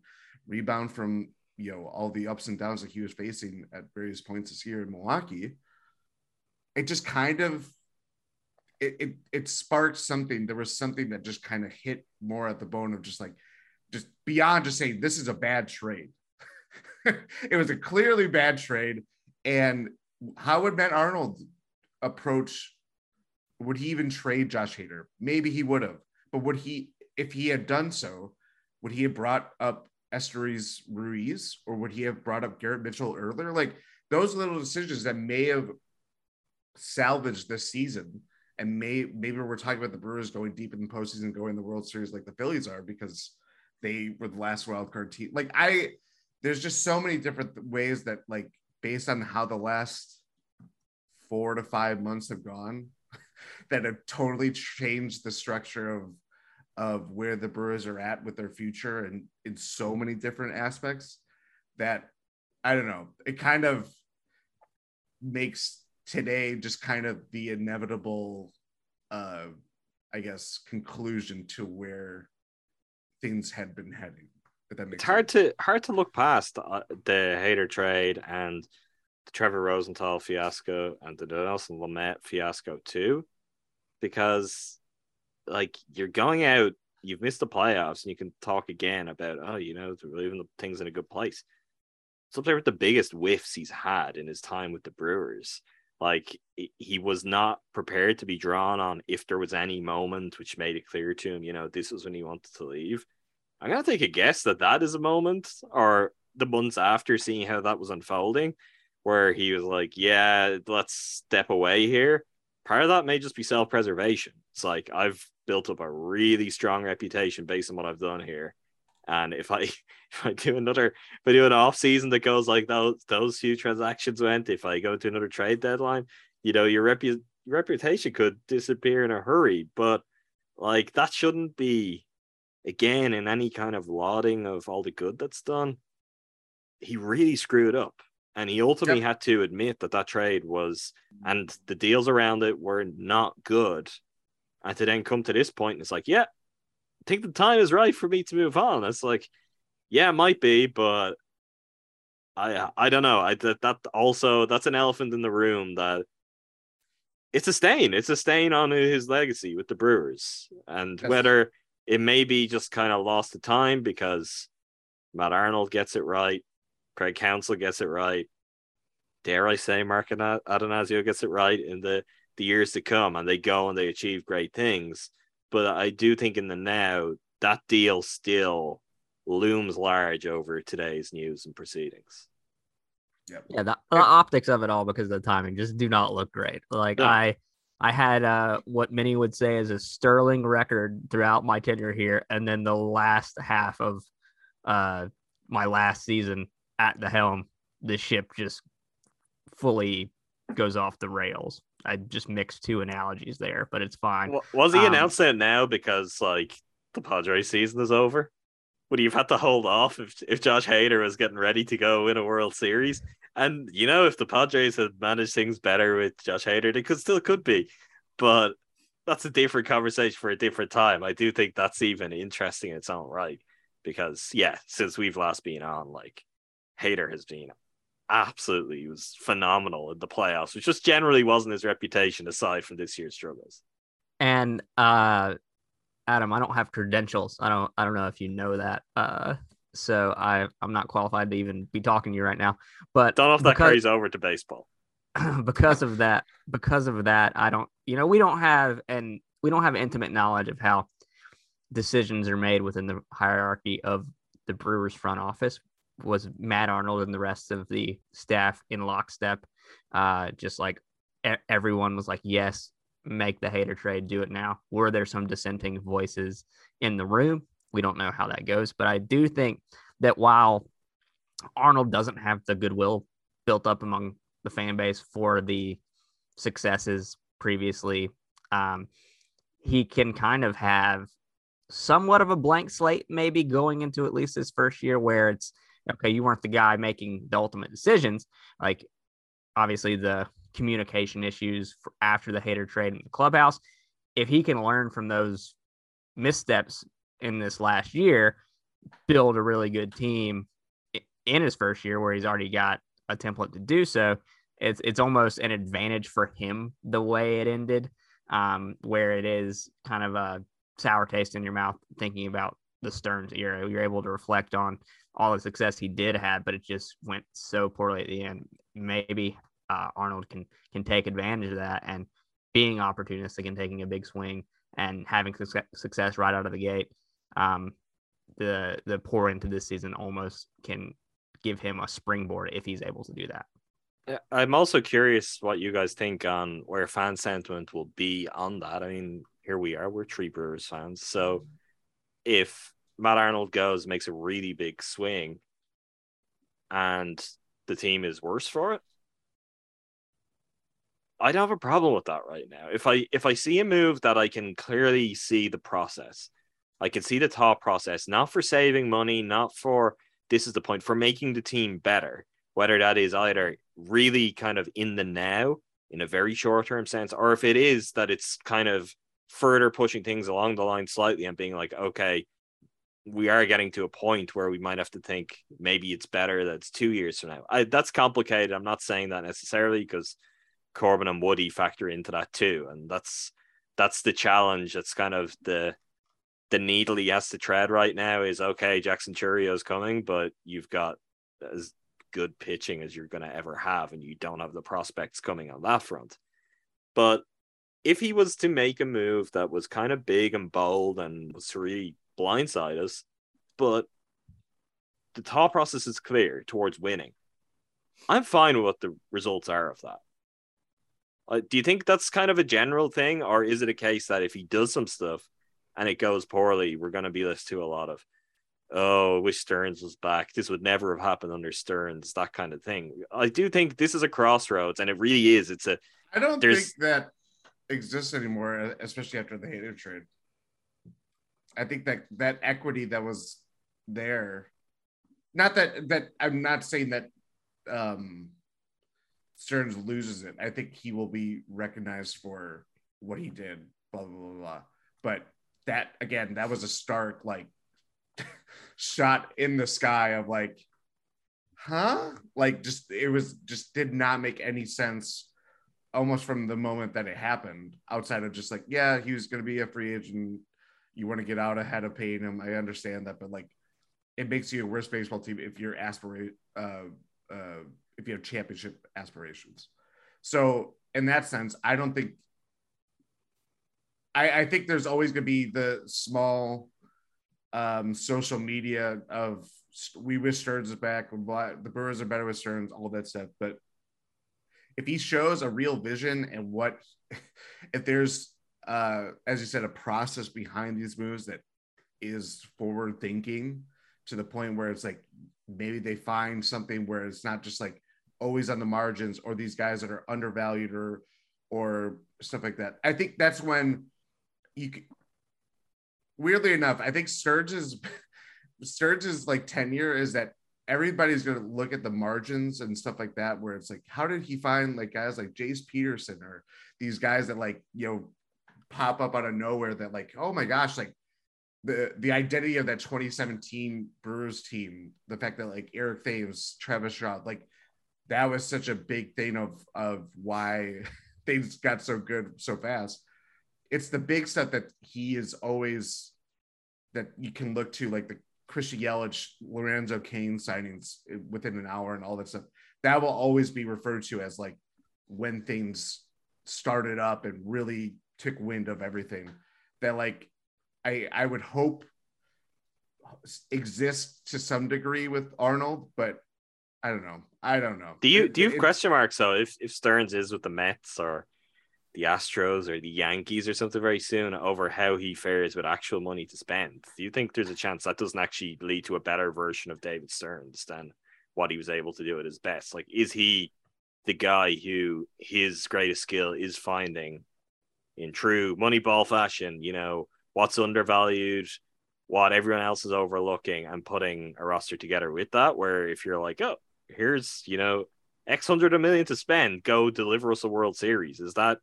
rebound from, you know, all the ups and downs that he was facing at various points this year in Milwaukee. It just kind of, it sparked something. There was something that just kind of hit more at the bone of just like, just beyond just saying, this is a bad trade. It was a clearly bad trade. And how would Matt Arnold approach, would he even trade Josh Hader? Maybe he would have, but would he, if he had done so, would he have brought up Esteries Ruiz, or would he have brought up Garrett Mitchell earlier? Like, those little decisions that may have salvaged this season, and maybe we're talking about the Brewers going deep in the postseason, going to the World Series like the Phillies are because they were the last wild card team. Like, there's just so many different ways that, like, based on how the last 4 to 5 months have gone, that have totally changed the structure of where the Brewers are at with their future and in so many different aspects that, I don't know, it kind of makes today just kind of the inevitable, I guess, conclusion to where things had been heading. If that makes sense. Hard to look past the Hader trade and the Trevor Rosenthal fiasco and the Nelson Lamette fiasco too, because, like, you're going out, you've missed the playoffs, and you can talk again about, oh, you know, we're leaving things in a good place. So play with the biggest whiffs he's had in his time with the Brewers. Like, he was not prepared to be drawn on if there was any moment which made it clear to him, you know, this was when he wanted to leave. I'm going to take a guess that that is a moment, or the months after, seeing how that was unfolding, where he was like, yeah, let's step away here. Part of that may just be self-preservation. It's like, I've built up a really strong reputation based on what I've done here, and if I do an off season that goes like those few transactions went, if I go to another trade deadline, you know, your reputation could disappear in a hurry. But, like, that shouldn't be, again, in any kind of lauding of all the good that's done. He really screwed up. And he ultimately had to admit that trade was, and the deals around it were not good. And to then come to this point, and it's like, yeah, I think the time is right for me to move on. It's like, yeah, it might be, but I don't know. That's an elephant in the room that it's a stain. It's a stain on his legacy with the Brewers. And whether it may be just kind of lost to time because Matt Arnold gets it right, Craig Counsell gets it right, dare I say Mark Attanasio gets it right in the years to come, and they go and they achieve great things. But I do think in the now, that deal still looms large over today's news and proceedings. Yeah, the optics of it all, because of the timing, just do not look great. Like, yeah. I had what many would say is a sterling record throughout my tenure here, and then the last half of my last season at the helm, the ship just fully goes off the rails. I just mixed two analogies there, but it's fine. Was he announced that now because, like, the Padres season is over? Would he have had to hold off if Josh Hader was getting ready to go win a World Series? And, you know, if the Padres had managed things better with Josh Hader, they could be. But that's a different conversation for a different time. I do think that's even interesting in its own right, because yeah, since we've last been on, like, Hader has been absolutely, was phenomenal in the playoffs, which just generally wasn't his reputation aside from this year's struggles. And Adam, I don't have credentials. I don't know if you know that. So I'm not qualified to even be talking to you right now. But don't know if that carries over to baseball. Because of that, we don't have intimate knowledge of how decisions are made within the hierarchy of the Brewers front office. Was Matt Arnold and the rest of the staff in lockstep? Just like everyone was like, yes, make the Hader trade, do it now. Were there some dissenting voices in the room? We don't know how that goes, but I do think that while Arnold doesn't have the goodwill built up among the fan base for the successes previously, he can kind of have somewhat of a blank slate, maybe going into at least his first year, where it's, okay, you weren't the guy making the ultimate decisions. Like, obviously the communication issues after the Hader trade in the clubhouse, if he can learn from those missteps in this last year, build a really good team in his first year where he's already got a template to do so, it's almost an advantage for him the way it ended, where it is kind of a sour taste in your mouth thinking about the Stearns era. You're able to reflect on all the success he did have, but it just went so poorly at the end. Maybe Arnold can take advantage of that, and being opportunistic and taking a big swing and having success right out of the gate. The pour into this season almost can give him a springboard if he's able to do that. I'm also curious what you guys think on where fan sentiment will be on that. I mean, here we are, we're three Brewers fans. So if Matt Arnold goes, makes a really big swing, and the team is worse for it, I don't have a problem with that right now. If I see a move that I can clearly see the process, I can see the thought process, not for saving money, not for, this is the point, for making the team better, whether that is either really kind of in the now, in a very short-term sense, or if it is that it's kind of further pushing things along the line slightly and being like, okay, we are getting to a point where we might have to think maybe it's better that it's 2 years from now. That's complicated. I'm not saying that necessarily, because Corbin and Woody factor into that too. And that's the challenge. That's kind of the needle he has to tread right now is, okay, Jackson Chourio is coming, but you've got as good pitching as you're going to ever have, and you don't have the prospects coming on that front. But if he was to make a move that was kind of big and bold and was to really blindside us, but the thought process is clear towards winning, I'm fine with what the results are of that. Do you think that's kind of a general thing, or is it a case that if he does some stuff and it goes poorly, we're going to be listening to a lot of, oh, I wish Stearns was back, this would never have happened under Stearns, that kind of thing? I do think this is a crossroads, and it really is. I don't think that exists anymore, especially after the Hader trade. I think that equity that was there, not that I'm not saying that Stearns loses it. I think he will be recognized for what he did, blah, blah, blah, blah. But that, again, that was a stark, like, shot in the sky of like, huh? Like, just, it was just did not make any sense almost from the moment that it happened, outside of just like, yeah, he was going to be a free agent. You want to get out ahead of paying him. I understand that, but like, it makes you a worse baseball team if you're if you have championship aspirations. So in that sense, I don't think, I think there's always going to be the small social media of, we wish Stearns is back, the Brewers are better with Stearns, all that stuff. But if he shows a real vision and if there's, as you said, a process behind these moves that is forward thinking to the point where it's like, maybe they find something where it's not just like, always on the margins, or these guys that are undervalued or stuff like that. I think that's when you could, weirdly enough, I think Sturge's like tenure is that everybody's going to look at the margins and stuff like that, where it's like, how did he find like guys like Jace Peterson or these guys that like, you know, pop up out of nowhere that like, oh my gosh, like the identity of that 2017 Brewers team, the fact that like Eric Thames, Travis Shaw, like that was such a big thing of why things got so good so fast. It's the big stuff that he is always that you can look to, like the Christian Yelich, Lorenzo Cain signings within an hour and all that stuff. That will always be referred to as like when things started up and really took wind of everything that like I would hope exists to some degree with Arnold, but I don't know. Do you have question marks though? If Stearns is with the Mets or the Astros or the Yankees or something very soon over how he fares with actual money to spend, do you think there's a chance that doesn't actually lead to a better version of David Stearns than what he was able to do at his best? Like, is he the guy who his greatest skill is finding in true Moneyball fashion, you know, what's undervalued, what everyone else is overlooking, and putting a roster together with that, where if you're like, oh, here's, you know, X hundred of million to spend, go deliver us a World Series. Is that,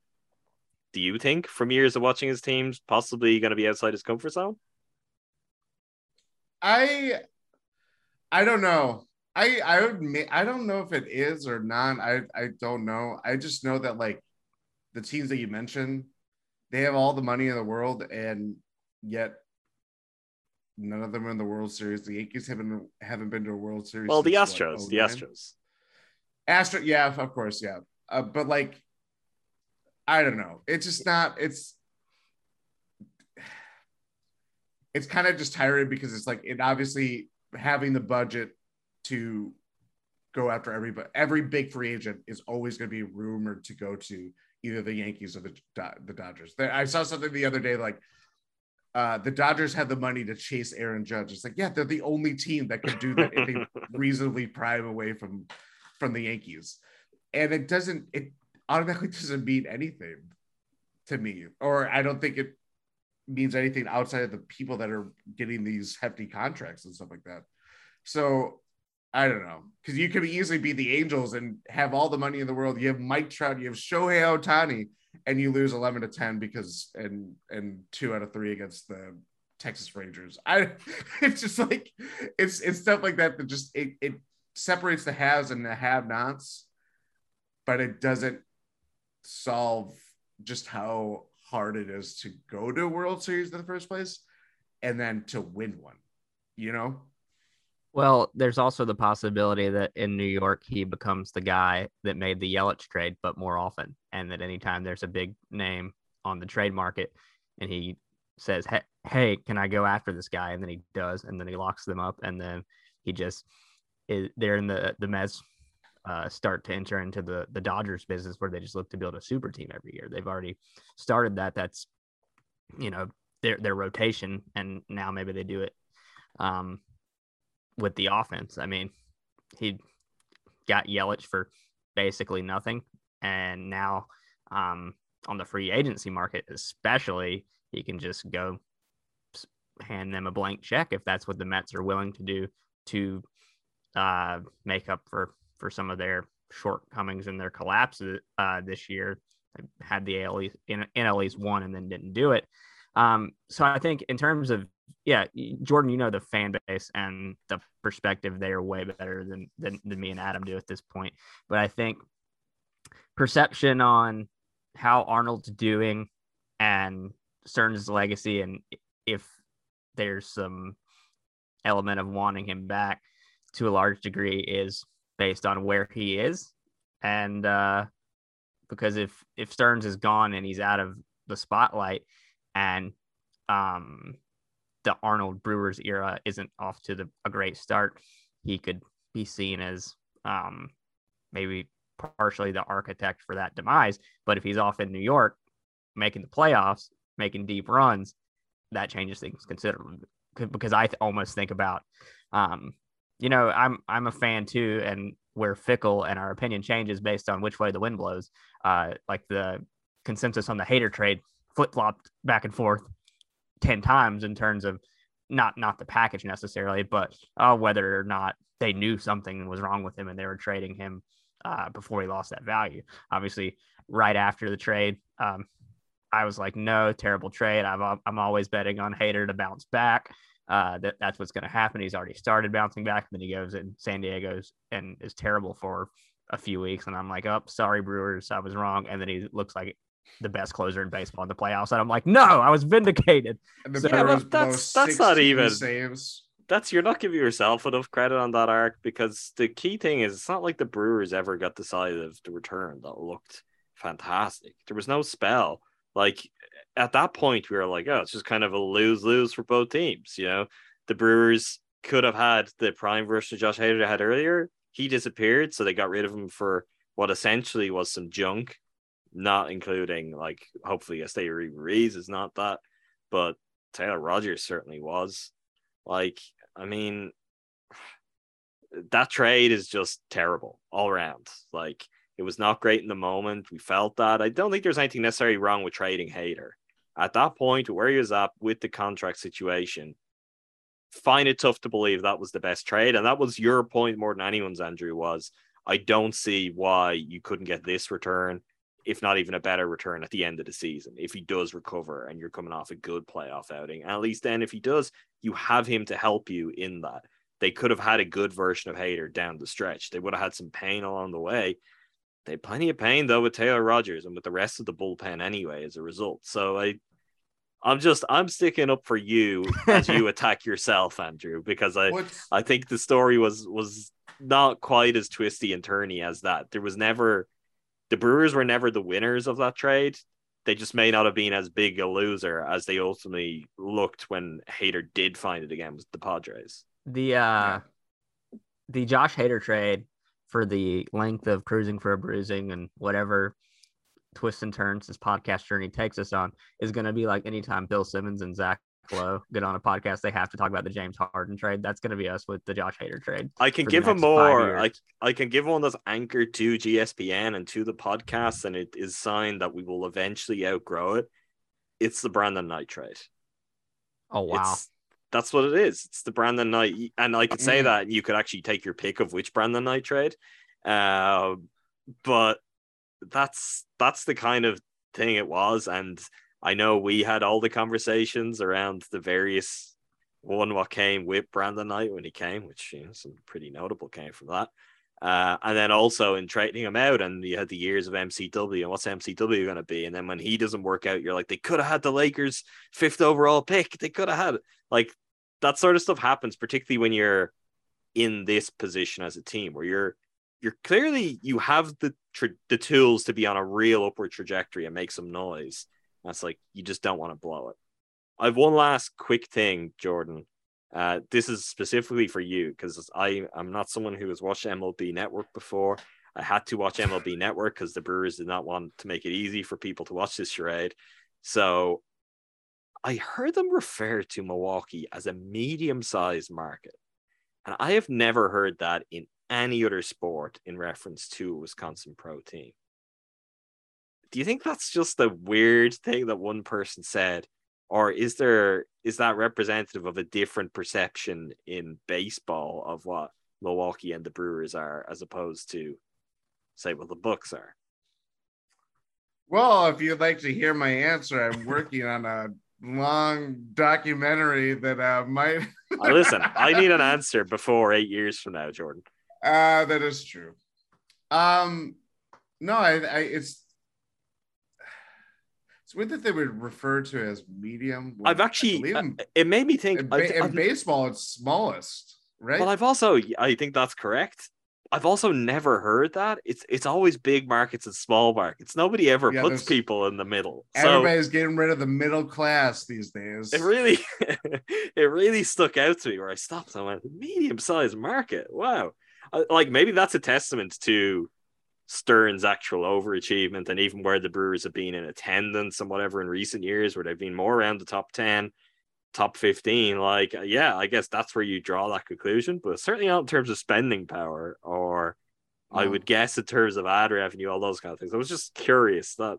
do you think, from years of watching his teams, possibly going to be outside his comfort zone? I don't know. I don't know if it is or not. I don't know. I just know that like the teams that you mentioned, they have all the money in the world, and yet none of them are in the World Series. The Yankees haven't been to a World Series. Well, the Astros, like, Astros, yeah, of course, yeah. But like, I don't know. It's just not. It's kind of just tiring because it's like it obviously having the budget to go after everybody. Every big free agent is always going to be rumored to go to either the Yankees or the Dodgers. I saw something the other day, like the Dodgers have the money to chase Aaron Judge. It's like, yeah, they're the only team that could do that if they reasonably pry away from the Yankees. And it automatically doesn't mean anything to me, or I don't think it means anything outside of the people that are getting these hefty contracts and stuff like that. So I don't know, because you could easily be the Angels and have all the money in the world. You have Mike Trout, you have Shohei Ohtani, and you lose 11-10 because and 2 out of 3 against the Texas Rangers. It's just like it's stuff like that that just it separates the haves and the have-nots, but it doesn't solve just how hard it is to go to a World Series in the first place and then to win one, you know. Well, there's also the possibility that in New York, he becomes the guy that made the Yelich trade, but more often. And that anytime there's a big name on the trade market and he says, hey, can I go after this guy? And then he does. And then he locks them up. And then he just is there in the Mets start to enter into the Dodgers business where they just look to build a super team every year. They've already started that. That's, you know, their rotation. And now maybe they do it. With the offense. I mean, he got Yelich for basically nothing. And now on the free agency market, especially, he can just go hand them a blank check if that's what the Mets are willing to do to make up for some of their shortcomings and their collapses this year. Had the NL East won and then didn't do it. So I think in terms of, yeah, Jordan, you know, the fan base and the perspective, they are way better than me and Adam do at this point. But I think perception on how Arnold's doing and Stearns' legacy, and if there's some element of wanting him back to a large degree, is based on where he is. And because if Stearns is gone and he's out of the spotlight, and the Arnold Brewers era isn't off to a great start, he could be seen as maybe partially the architect for that demise. But if he's off in New York, making the playoffs, making deep runs, that changes things considerably. Because I almost think about, you know, I'm a fan too, and we're fickle, and our opinion changes based on which way the wind blows. Like the consensus on the Hader trade flip-flopped back and forth 10 times in terms of not the package necessarily, but whether or not they knew something was wrong with him and they were trading him before he lost that value. Obviously, right after the trade, I was like, no, terrible trade. I'm always betting on Hader to bounce back. That's what's going to happen. He's already started bouncing back. Then he goes in San Diego's and is terrible for a few weeks. And I'm like, oh, sorry, Brewers, I was wrong. And then he looks like the best closer in baseball in the playoffs. And I'm like, no, I was vindicated. And the Brewers that's not even saves. That's, you're not giving yourself enough credit on that arc, because the key thing is it's not like the Brewers ever got the side of the return that looked fantastic. There was no spell. Like at that point, we were like, oh, it's just kind of a lose-lose for both teams. You know, the Brewers could have had the prime version of Josh Hader they had earlier. He disappeared, so they got rid of him for what essentially was some junk, not including like hopefully a stay Reese is not that, but Taylor Rogers certainly was. Like, I mean, that trade is just terrible all around. Like, it was not great in the moment. We felt that. I don't think there's anything necessarily wrong with trading Hader. At that point, where he was at with the contract situation, find it tough to believe that was the best trade. And that was your point more than anyone's, Andrew, was I don't see why you couldn't get this return, if not even a better return at the end of the season, if he does recover and you're coming off a good playoff outing. And at least then, if he does, you have him to help you in that. They could have had a good version of Hader down the stretch. They would have had some pain along the way. They had plenty of pain, though, with Taylor Rogers and with the rest of the bullpen anyway, as a result. So I'm sticking up for you as you attack yourself, Andrew, because I think the story was not quite as twisty and turny as that. The Brewers were never the winners of that trade. They just may not have been as big a loser as they ultimately looked when Hader did find it again with the Padres. The Josh Hader trade, for the length of cruising for a bruising and whatever twists and turns this podcast journey takes us on, is going to be like anytime Bill Simmons and Zach Lowe get on a podcast, they have to talk about the James Harden trade. That's going to be us with the Josh Hader trade. I can give him more. I can give one that's anchored to GSPN and to the podcast, and it is signed that we will eventually outgrow it. It's the Brandon Knight trade. Oh, wow. That's what it is. It's the Brandon Knight. And I could say that, and you could actually take your pick of which Brandon Knight trade. But that's the kind of thing it was. And I know we had all the conversations around the various what came with Brandon Knight when he came, which, you know, some pretty notable came from that. And then also in trading him out, and you had the years of MCW and what's MCW going to be. And then when he doesn't work out, you're like, they could have had the Lakers 5th overall pick. They could have had it. Like, that sort of stuff happens, particularly when you're in this position as a team where you're clearly, you have the tools to be on a real upward trajectory and make some noise. That's like, you just don't want to blow it. I have one last quick thing, Jordan. This is specifically for you, because I'm not someone who has watched MLB Network before. I had to watch MLB Network because the Brewers did not want to make it easy for people to watch this charade. So I heard them refer to Milwaukee as a medium-sized market. And I have never heard that in any other sport in reference to a Wisconsin pro team. Do you think that's just a weird thing that one person said? Or is that representative of a different perception in baseball of what Milwaukee and the Brewers are, as opposed to, say, what the Bucks are? Well, if you'd like to hear my answer, I'm working on a long documentary that might. Listen, I need an answer before 8 years from now, Jordan. That is true. No, I it's. It's weird that they would refer to it as medium. I've actually, it made me think. In baseball, it's smallest, right? Well, I think that's correct. I've also never heard that. It's always big markets and small markets. Nobody ever puts people in the middle. Everybody's getting rid of the middle class these days. It really stuck out to me where I stopped and went, medium-sized market. Wow. Like, maybe that's a testament to Stearns' actual overachievement, and even where the Brewers have been in attendance and whatever in recent years, where they've been more around the top 10, top 15. Like, yeah, I guess that's where you draw that conclusion, but certainly not in terms of spending power, or I would guess in terms of ad revenue, all those kind of things. I was just curious. That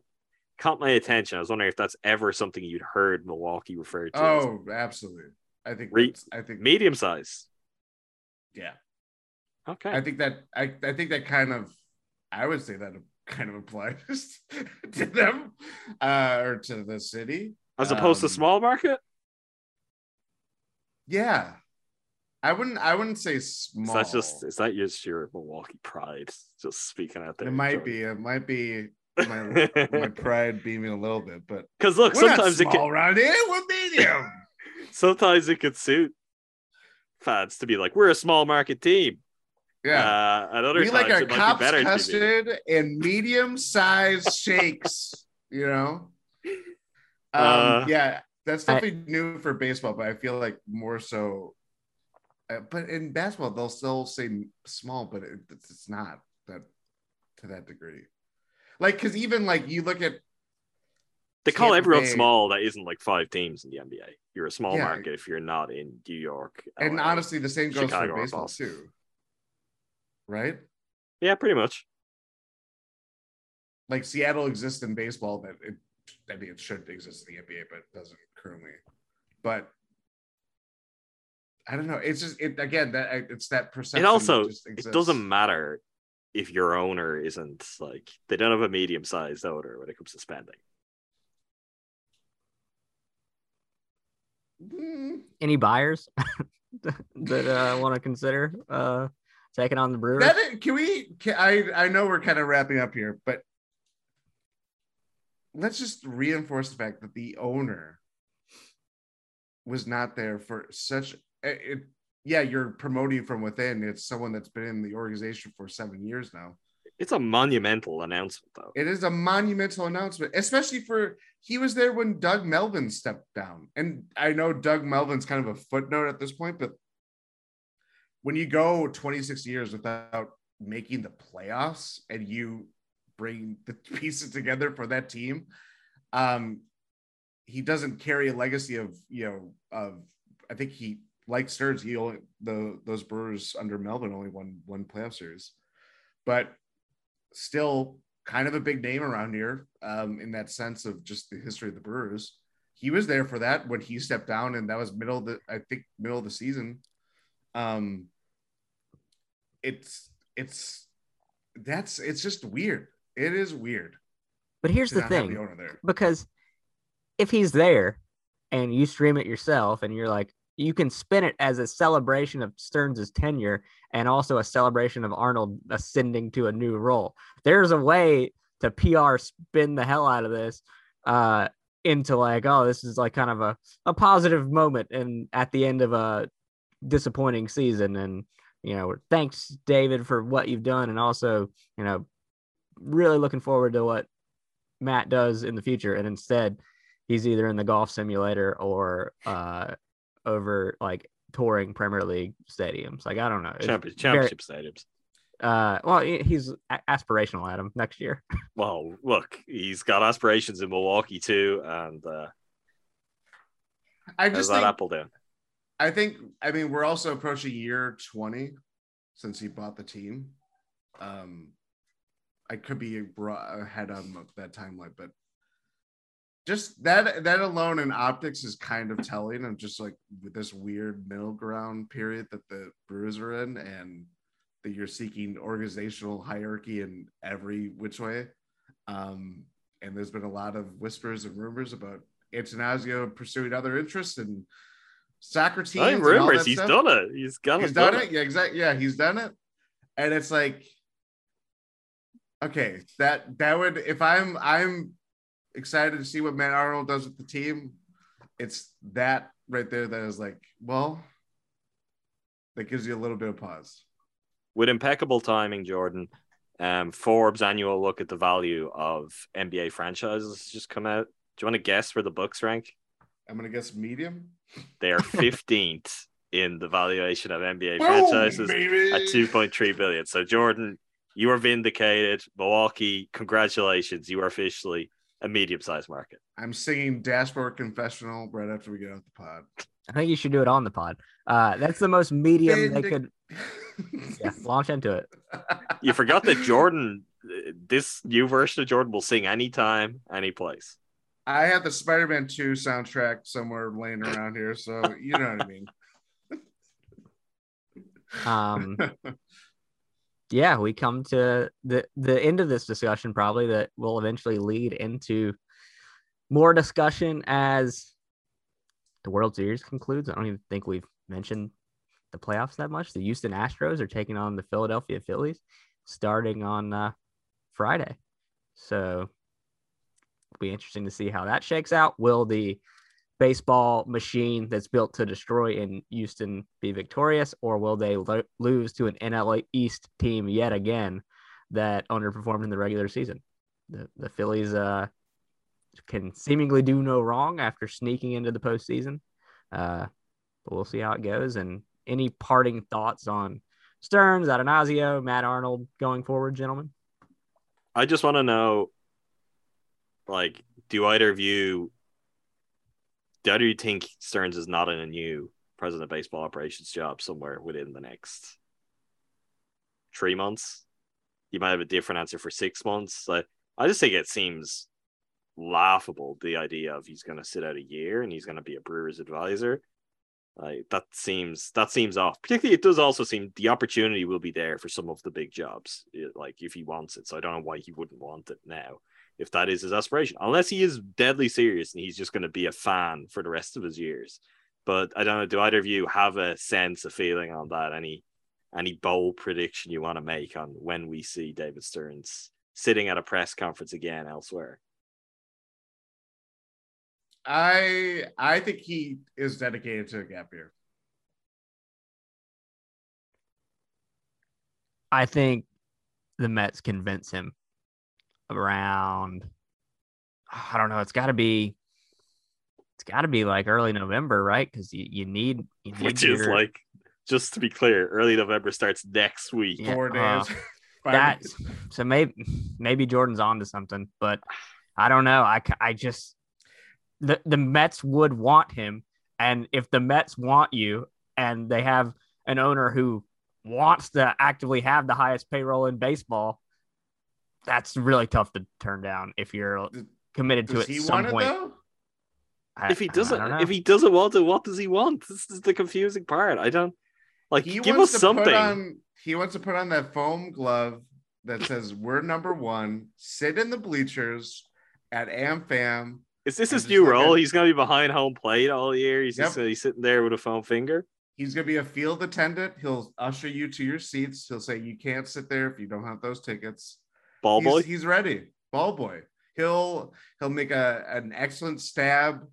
caught my attention. I was wondering if that's ever something you'd heard Milwaukee referred to. Oh, absolutely. I think medium size. Yeah. Okay. I think that kind of, I would say that kind of applies to them or to the city. As opposed to small market? Yeah. I wouldn't say small. It's not just your Milwaukee pride just speaking out there. It might be my pride beaming a little bit, but because look, sometimes it can around here, we're medium. Sometimes it could suit fans to be like, we're a small market team. Yeah. At other we times, like our Cops custard and medium-sized shakes, you know? Yeah, that's definitely new for baseball, but I feel like more so. But in basketball, they'll still say small, but it's not that to that degree. Like, because even like you look at. They call everyone small that isn't like five teams in the NBA. You're a small market if you're not in New York. LA, and honestly, the same goes for baseball too. Right? Yeah, pretty much. Like Seattle exists in baseball, but it should exist in the NBA, but it doesn't currently. But I don't know. It's just it's that perception. And also, it doesn't matter if your owner isn't like they don't have a medium-sized owner when it comes to spending. Any buyers that want to consider? Taking on the Brewers. I know we're kind of wrapping up here, but let's just reinforce the fact that the owner was not there for such. You're promoting from within. It's someone that's been in the organization for 7 years now. It's a monumental announcement, though. It is a monumental announcement, especially he was there when Doug Melvin stepped down. And I know Doug Melvin's kind of a footnote at this point, but when you go 26 years without making the playoffs and you bring the pieces together for that team, he doesn't carry a legacy of I think he, like Stearns, those Brewers under Melvin only won one playoff series, but still kind of a big name around here in that sense of just the history of the Brewers. He was there for that when he stepped down, and that was middle of the season. It's just weird. It is weird. But here's the thing, because if he's there and you stream it yourself and you're like, you can spin it as a celebration of Stearns' tenure and also a celebration of Arnold ascending to a new role. There's a way to PR spin the hell out of this, into like, oh, this is like kind of a positive moment. And at the end of a disappointing season, and thanks David for what you've done, and also really looking forward to what Matt does in the future. And instead he's either in the golf simulator or over like touring Premier League stadiums, like I don't know, championship stadiums. Well, he's aspirational, Adam, next year. Well, look, he's got aspirations in Milwaukee too, and I just think Apple down. I mean, we're also approaching year 20 since he bought the team. I could be ahead of him of that timeline, but just that alone in optics is kind of telling of just like this weird middle ground period that the Brewers are in, and that you're seeking organizational hierarchy in every which way. And there's been a lot of whispers and rumors about Attanasio pursuing other interests and Socrates. Not rumors. He's stuff. Done it. He's done it. Yeah, exactly. Yeah, he's done it. And it's like, okay, that would, if I'm excited to see what Matt Arnold does with the team. It's that right there that is like, well, that gives you a little bit of pause. With impeccable timing, Jordan, Forbes' annual look at the value of NBA franchises just come out. Do you want to guess where the Bucks rank? I'm going to guess medium. They are 15th in the valuation of NBA franchises at $2.3 billion. So, Jordan, you are vindicated. Milwaukee, congratulations. You are officially a medium-sized market. I'm singing Dashboard Confessional right after we get off the pod. I think you should do it on the pod. That's the most medium they could launch into it. You forgot that Jordan, this new version of Jordan will sing anytime, any place. I have the Spider-Man 2 soundtrack somewhere laying around here, so you know what I mean. yeah, we come to the end of this discussion, probably, that will eventually lead into more discussion as the World Series concludes. I don't even think we've mentioned the playoffs that much. The Houston Astros are taking on the Philadelphia Phillies starting on Friday. So it'll be interesting to see how that shakes out. Will the baseball machine that's built to destroy in Houston be victorious, or will they lose to an NL East team yet again that underperformed in the regular season? The Phillies can seemingly do no wrong after sneaking into the postseason, but we'll see how it goes. And any parting thoughts on Stearns, Attanasio, Matt Arnold going forward, gentlemen? I just want to know, like, do you think Stearns is not in a new president of baseball operations job somewhere within the next 3 months? You might have a different answer for 6 months. Like, I just think it seems laughable, the idea of he's going to sit out a year and he's going to be a Brewers advisor. Like, that seems off. Particularly, it does also seem the opportunity will be there for some of the big jobs, like, if he wants it. So I don't know why he wouldn't want it now, if that is his aspiration, unless he is deadly serious and he's just going to be a fan for the rest of his years. But I don't know, do either of you have a sense of feeling on that? Any bold prediction you want to make on when we see David Stearns sitting at a press conference again elsewhere? I think he is dedicated to a gap year. I think the Mets convince him around, I don't know, it's got to be like early November, right? Because you need which is your... like, just to be clear, early November starts next week. Yeah, 4 days. That's so maybe Jordan's on to something, but I don't know. I just the Mets would want him, and if the Mets want you and they have an owner who wants to actively have the highest payroll in baseball, that's really tough to turn down if you're committed to it at some point. If he doesn't want it, what does he want? This is the confusing part. I don't like. Give us something. He wants to put on that foam glove that says "We're number one." Sit in the bleachers at AmFam. Is this his new role? He's gonna be behind home plate all year. He's sitting there with a foam finger. He's gonna be a field attendant. He'll usher you to your seats. He'll say, "You can't sit there if you don't have those tickets." Ball boy, he's ready. Ball boy, he'll make an excellent stab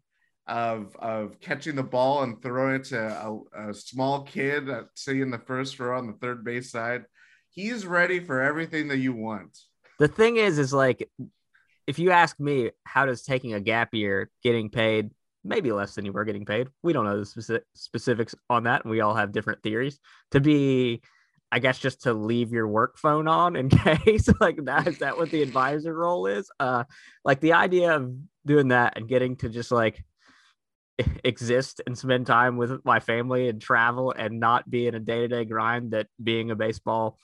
of catching the ball and throw it to a small kid sitting in the first row on the third base side. He's ready for everything that you want. The thing is like, if you ask me, how does taking a gap year, getting paid maybe less than you were getting paid, we don't know the specifics on that, and we all have different theories, to be, I guess, just to leave your work phone on in case, like, is that what the advisor role is? Like, the idea of doing that and getting to just like exist and spend time with my family and travel and not be in a day-to-day grind that being a baseball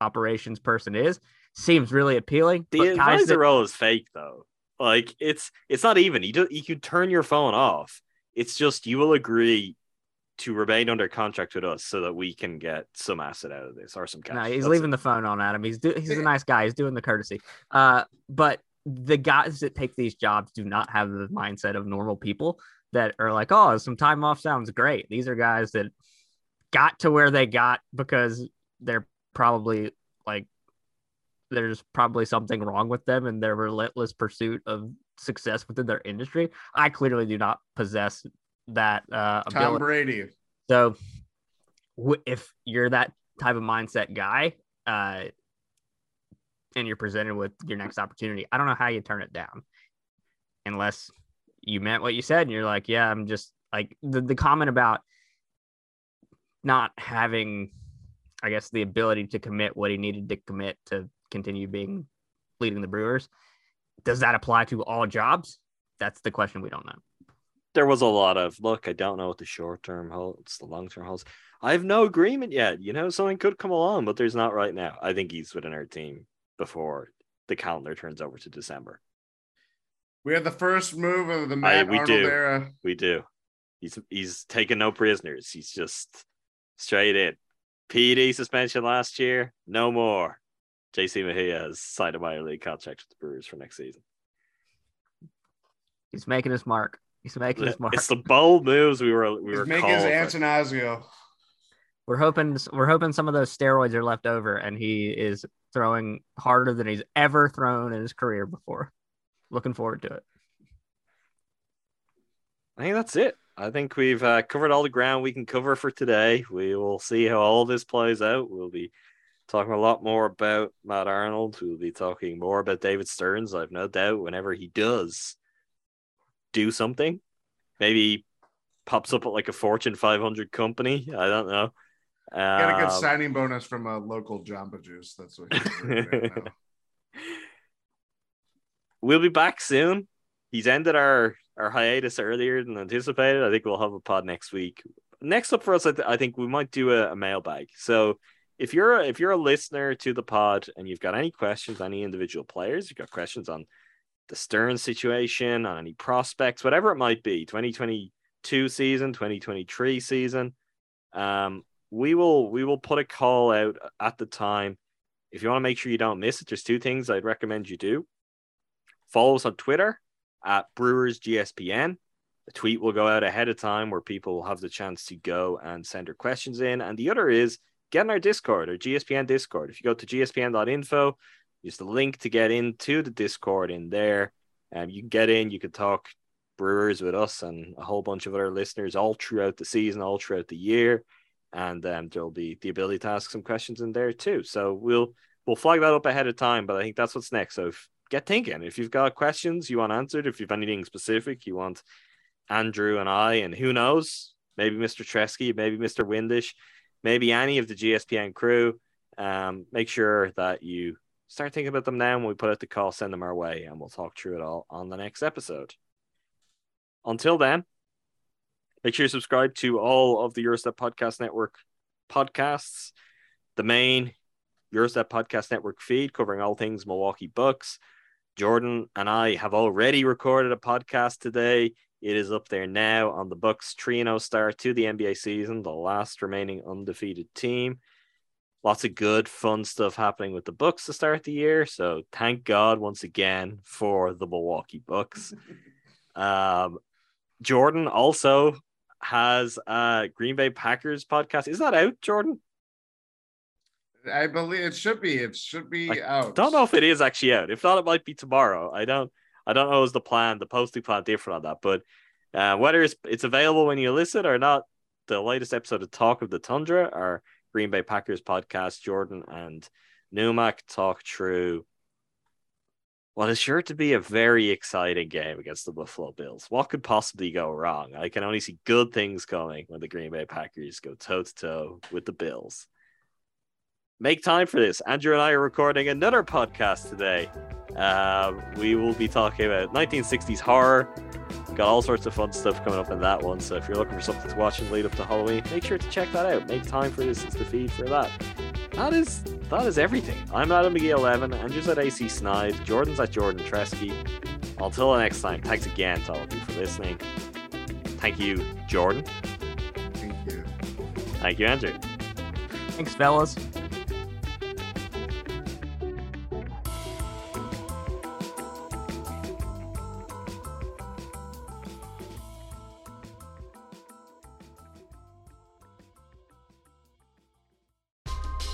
operations person is, seems really appealing. The advisor role is fake though. Like, it's not even, you could turn your phone off. It's just, you will agree to remain under contract with us so that we can get some asset out of this or some cash. No, he's leaving the phone on, Adam. He's a nice guy. He's doing the courtesy. But the guys that take these jobs do not have the mindset of normal people that are like, oh, some time off sounds great. These are guys that got to where they got because they're probably like, there's probably something wrong with them and their relentless pursuit of success within their industry. I clearly do not possess that ability. Tom Brady. So if you're that type of mindset guy and you're presented with your next opportunity, I don't know how you turn it down unless you meant what you said and you're like, yeah, I'm just like the comment about not having, I guess, the ability to commit what he needed to commit to continue being leading the Brewers. Does that apply to all jobs? That's the question we don't know. There was a lot of, look, I don't know what the short-term holds, the long-term holds. I have no agreement yet. You know, something could come along, but there's not right now. I think he's within our team before the calendar turns over to December. We have the first move of the Matt Arnold era. We do. He's taking no prisoners. He's just straight in. PD suspension last year, no more. JC Mejia has signed a minor league contract with the Brewers for next season. He's making his mark. He's making his mark. It's the bold moves we were making his Attanasio. We're hoping some of those steroids are left over, and he is throwing harder than he's ever thrown in his career before. Looking forward to it. I think that's it. I think we've covered all the ground we can cover for today. We will see how all this plays out. We'll be talking a lot more about Matt Arnold. We'll be talking more about David Stearns. I've no doubt whenever he does do something, maybe pops up at like a Fortune 500 company. I don't know. Got a good signing bonus from a local Jamba Juice. That's what he's doing right now. We'll be back soon. He's ended our hiatus earlier than anticipated. I think we'll have a pod next week. Next up for us, I think we might do a mailbag. So if you're a listener to the pod and you've got any questions, any individual players, you've got questions on the Stearns situation, on any prospects, whatever it might be, 2022 season, 2023 season, we will put a call out at the time. If you want to make sure you don't miss it, there's two things I'd recommend you do. Follow us on Twitter at BrewersGSPN. The tweet will go out ahead of time where people will have the chance to go and send their questions in. And the other is get in our Discord, our GSPN Discord. If you go to gspn.info, use the link to get into the Discord in there. You can get in, you can talk Brewers with us and a whole bunch of other listeners all throughout the season, all throughout the year. And there'll be the ability to ask some questions in there too. So we'll flag that up ahead of time, but I think that's what's next. So get thinking. If you've got questions you want answered, if you've anything specific you want Andrew and I, and who knows, maybe Mr. Treske, maybe Mr. Windish, maybe any of the GSPN crew, make sure that you start thinking about them now. When we put out the call, send them our way, and we'll talk through it all on the next episode. Until then, make sure you subscribe to all of the Euro Step Podcast Network podcasts, the main Euro Step Podcast Network feed covering all things Milwaukee Bucks. Jordan and I have already recorded a podcast today. It is up there now on the Bucks 3-0 start to the NBA season, the last remaining undefeated team. Lots of good, fun stuff happening with the Bucks to start the year. So thank God once again for the Milwaukee Bucks. Jordan also has a Green Bay Packers podcast. Is that out, Jordan? I believe it should be. It should be out. I don't know if it is actually out. If not, it might be tomorrow. I don't know. Is the plan, the posting plan, different on that? But whether it's available when you listen or not, the latest episode of Talk of the Tundra, our Green Bay Packers podcast, Jordan and Numak talk through what is sure to be a very exciting game against the Buffalo Bills. What could possibly go wrong? I can only see good things coming when the Green Bay Packers go toe-to-toe with the Bills. Make time for this. Andrew and I are recording another podcast today. We will be talking about 1960s horror. Got all sorts of fun stuff coming up in that one. So if you're looking for something to watch and lead up to Halloween, make sure to check that out. Make time for this. It's the feed for that. That is everything. I'm Adam McGee 11. Andrew's at AC Snide. Jordan's at Jordan Treske. Until next time, thanks again to all of you for listening. Thank you, Jordan. Thank you. Thank you, Andrew. Thanks, fellas.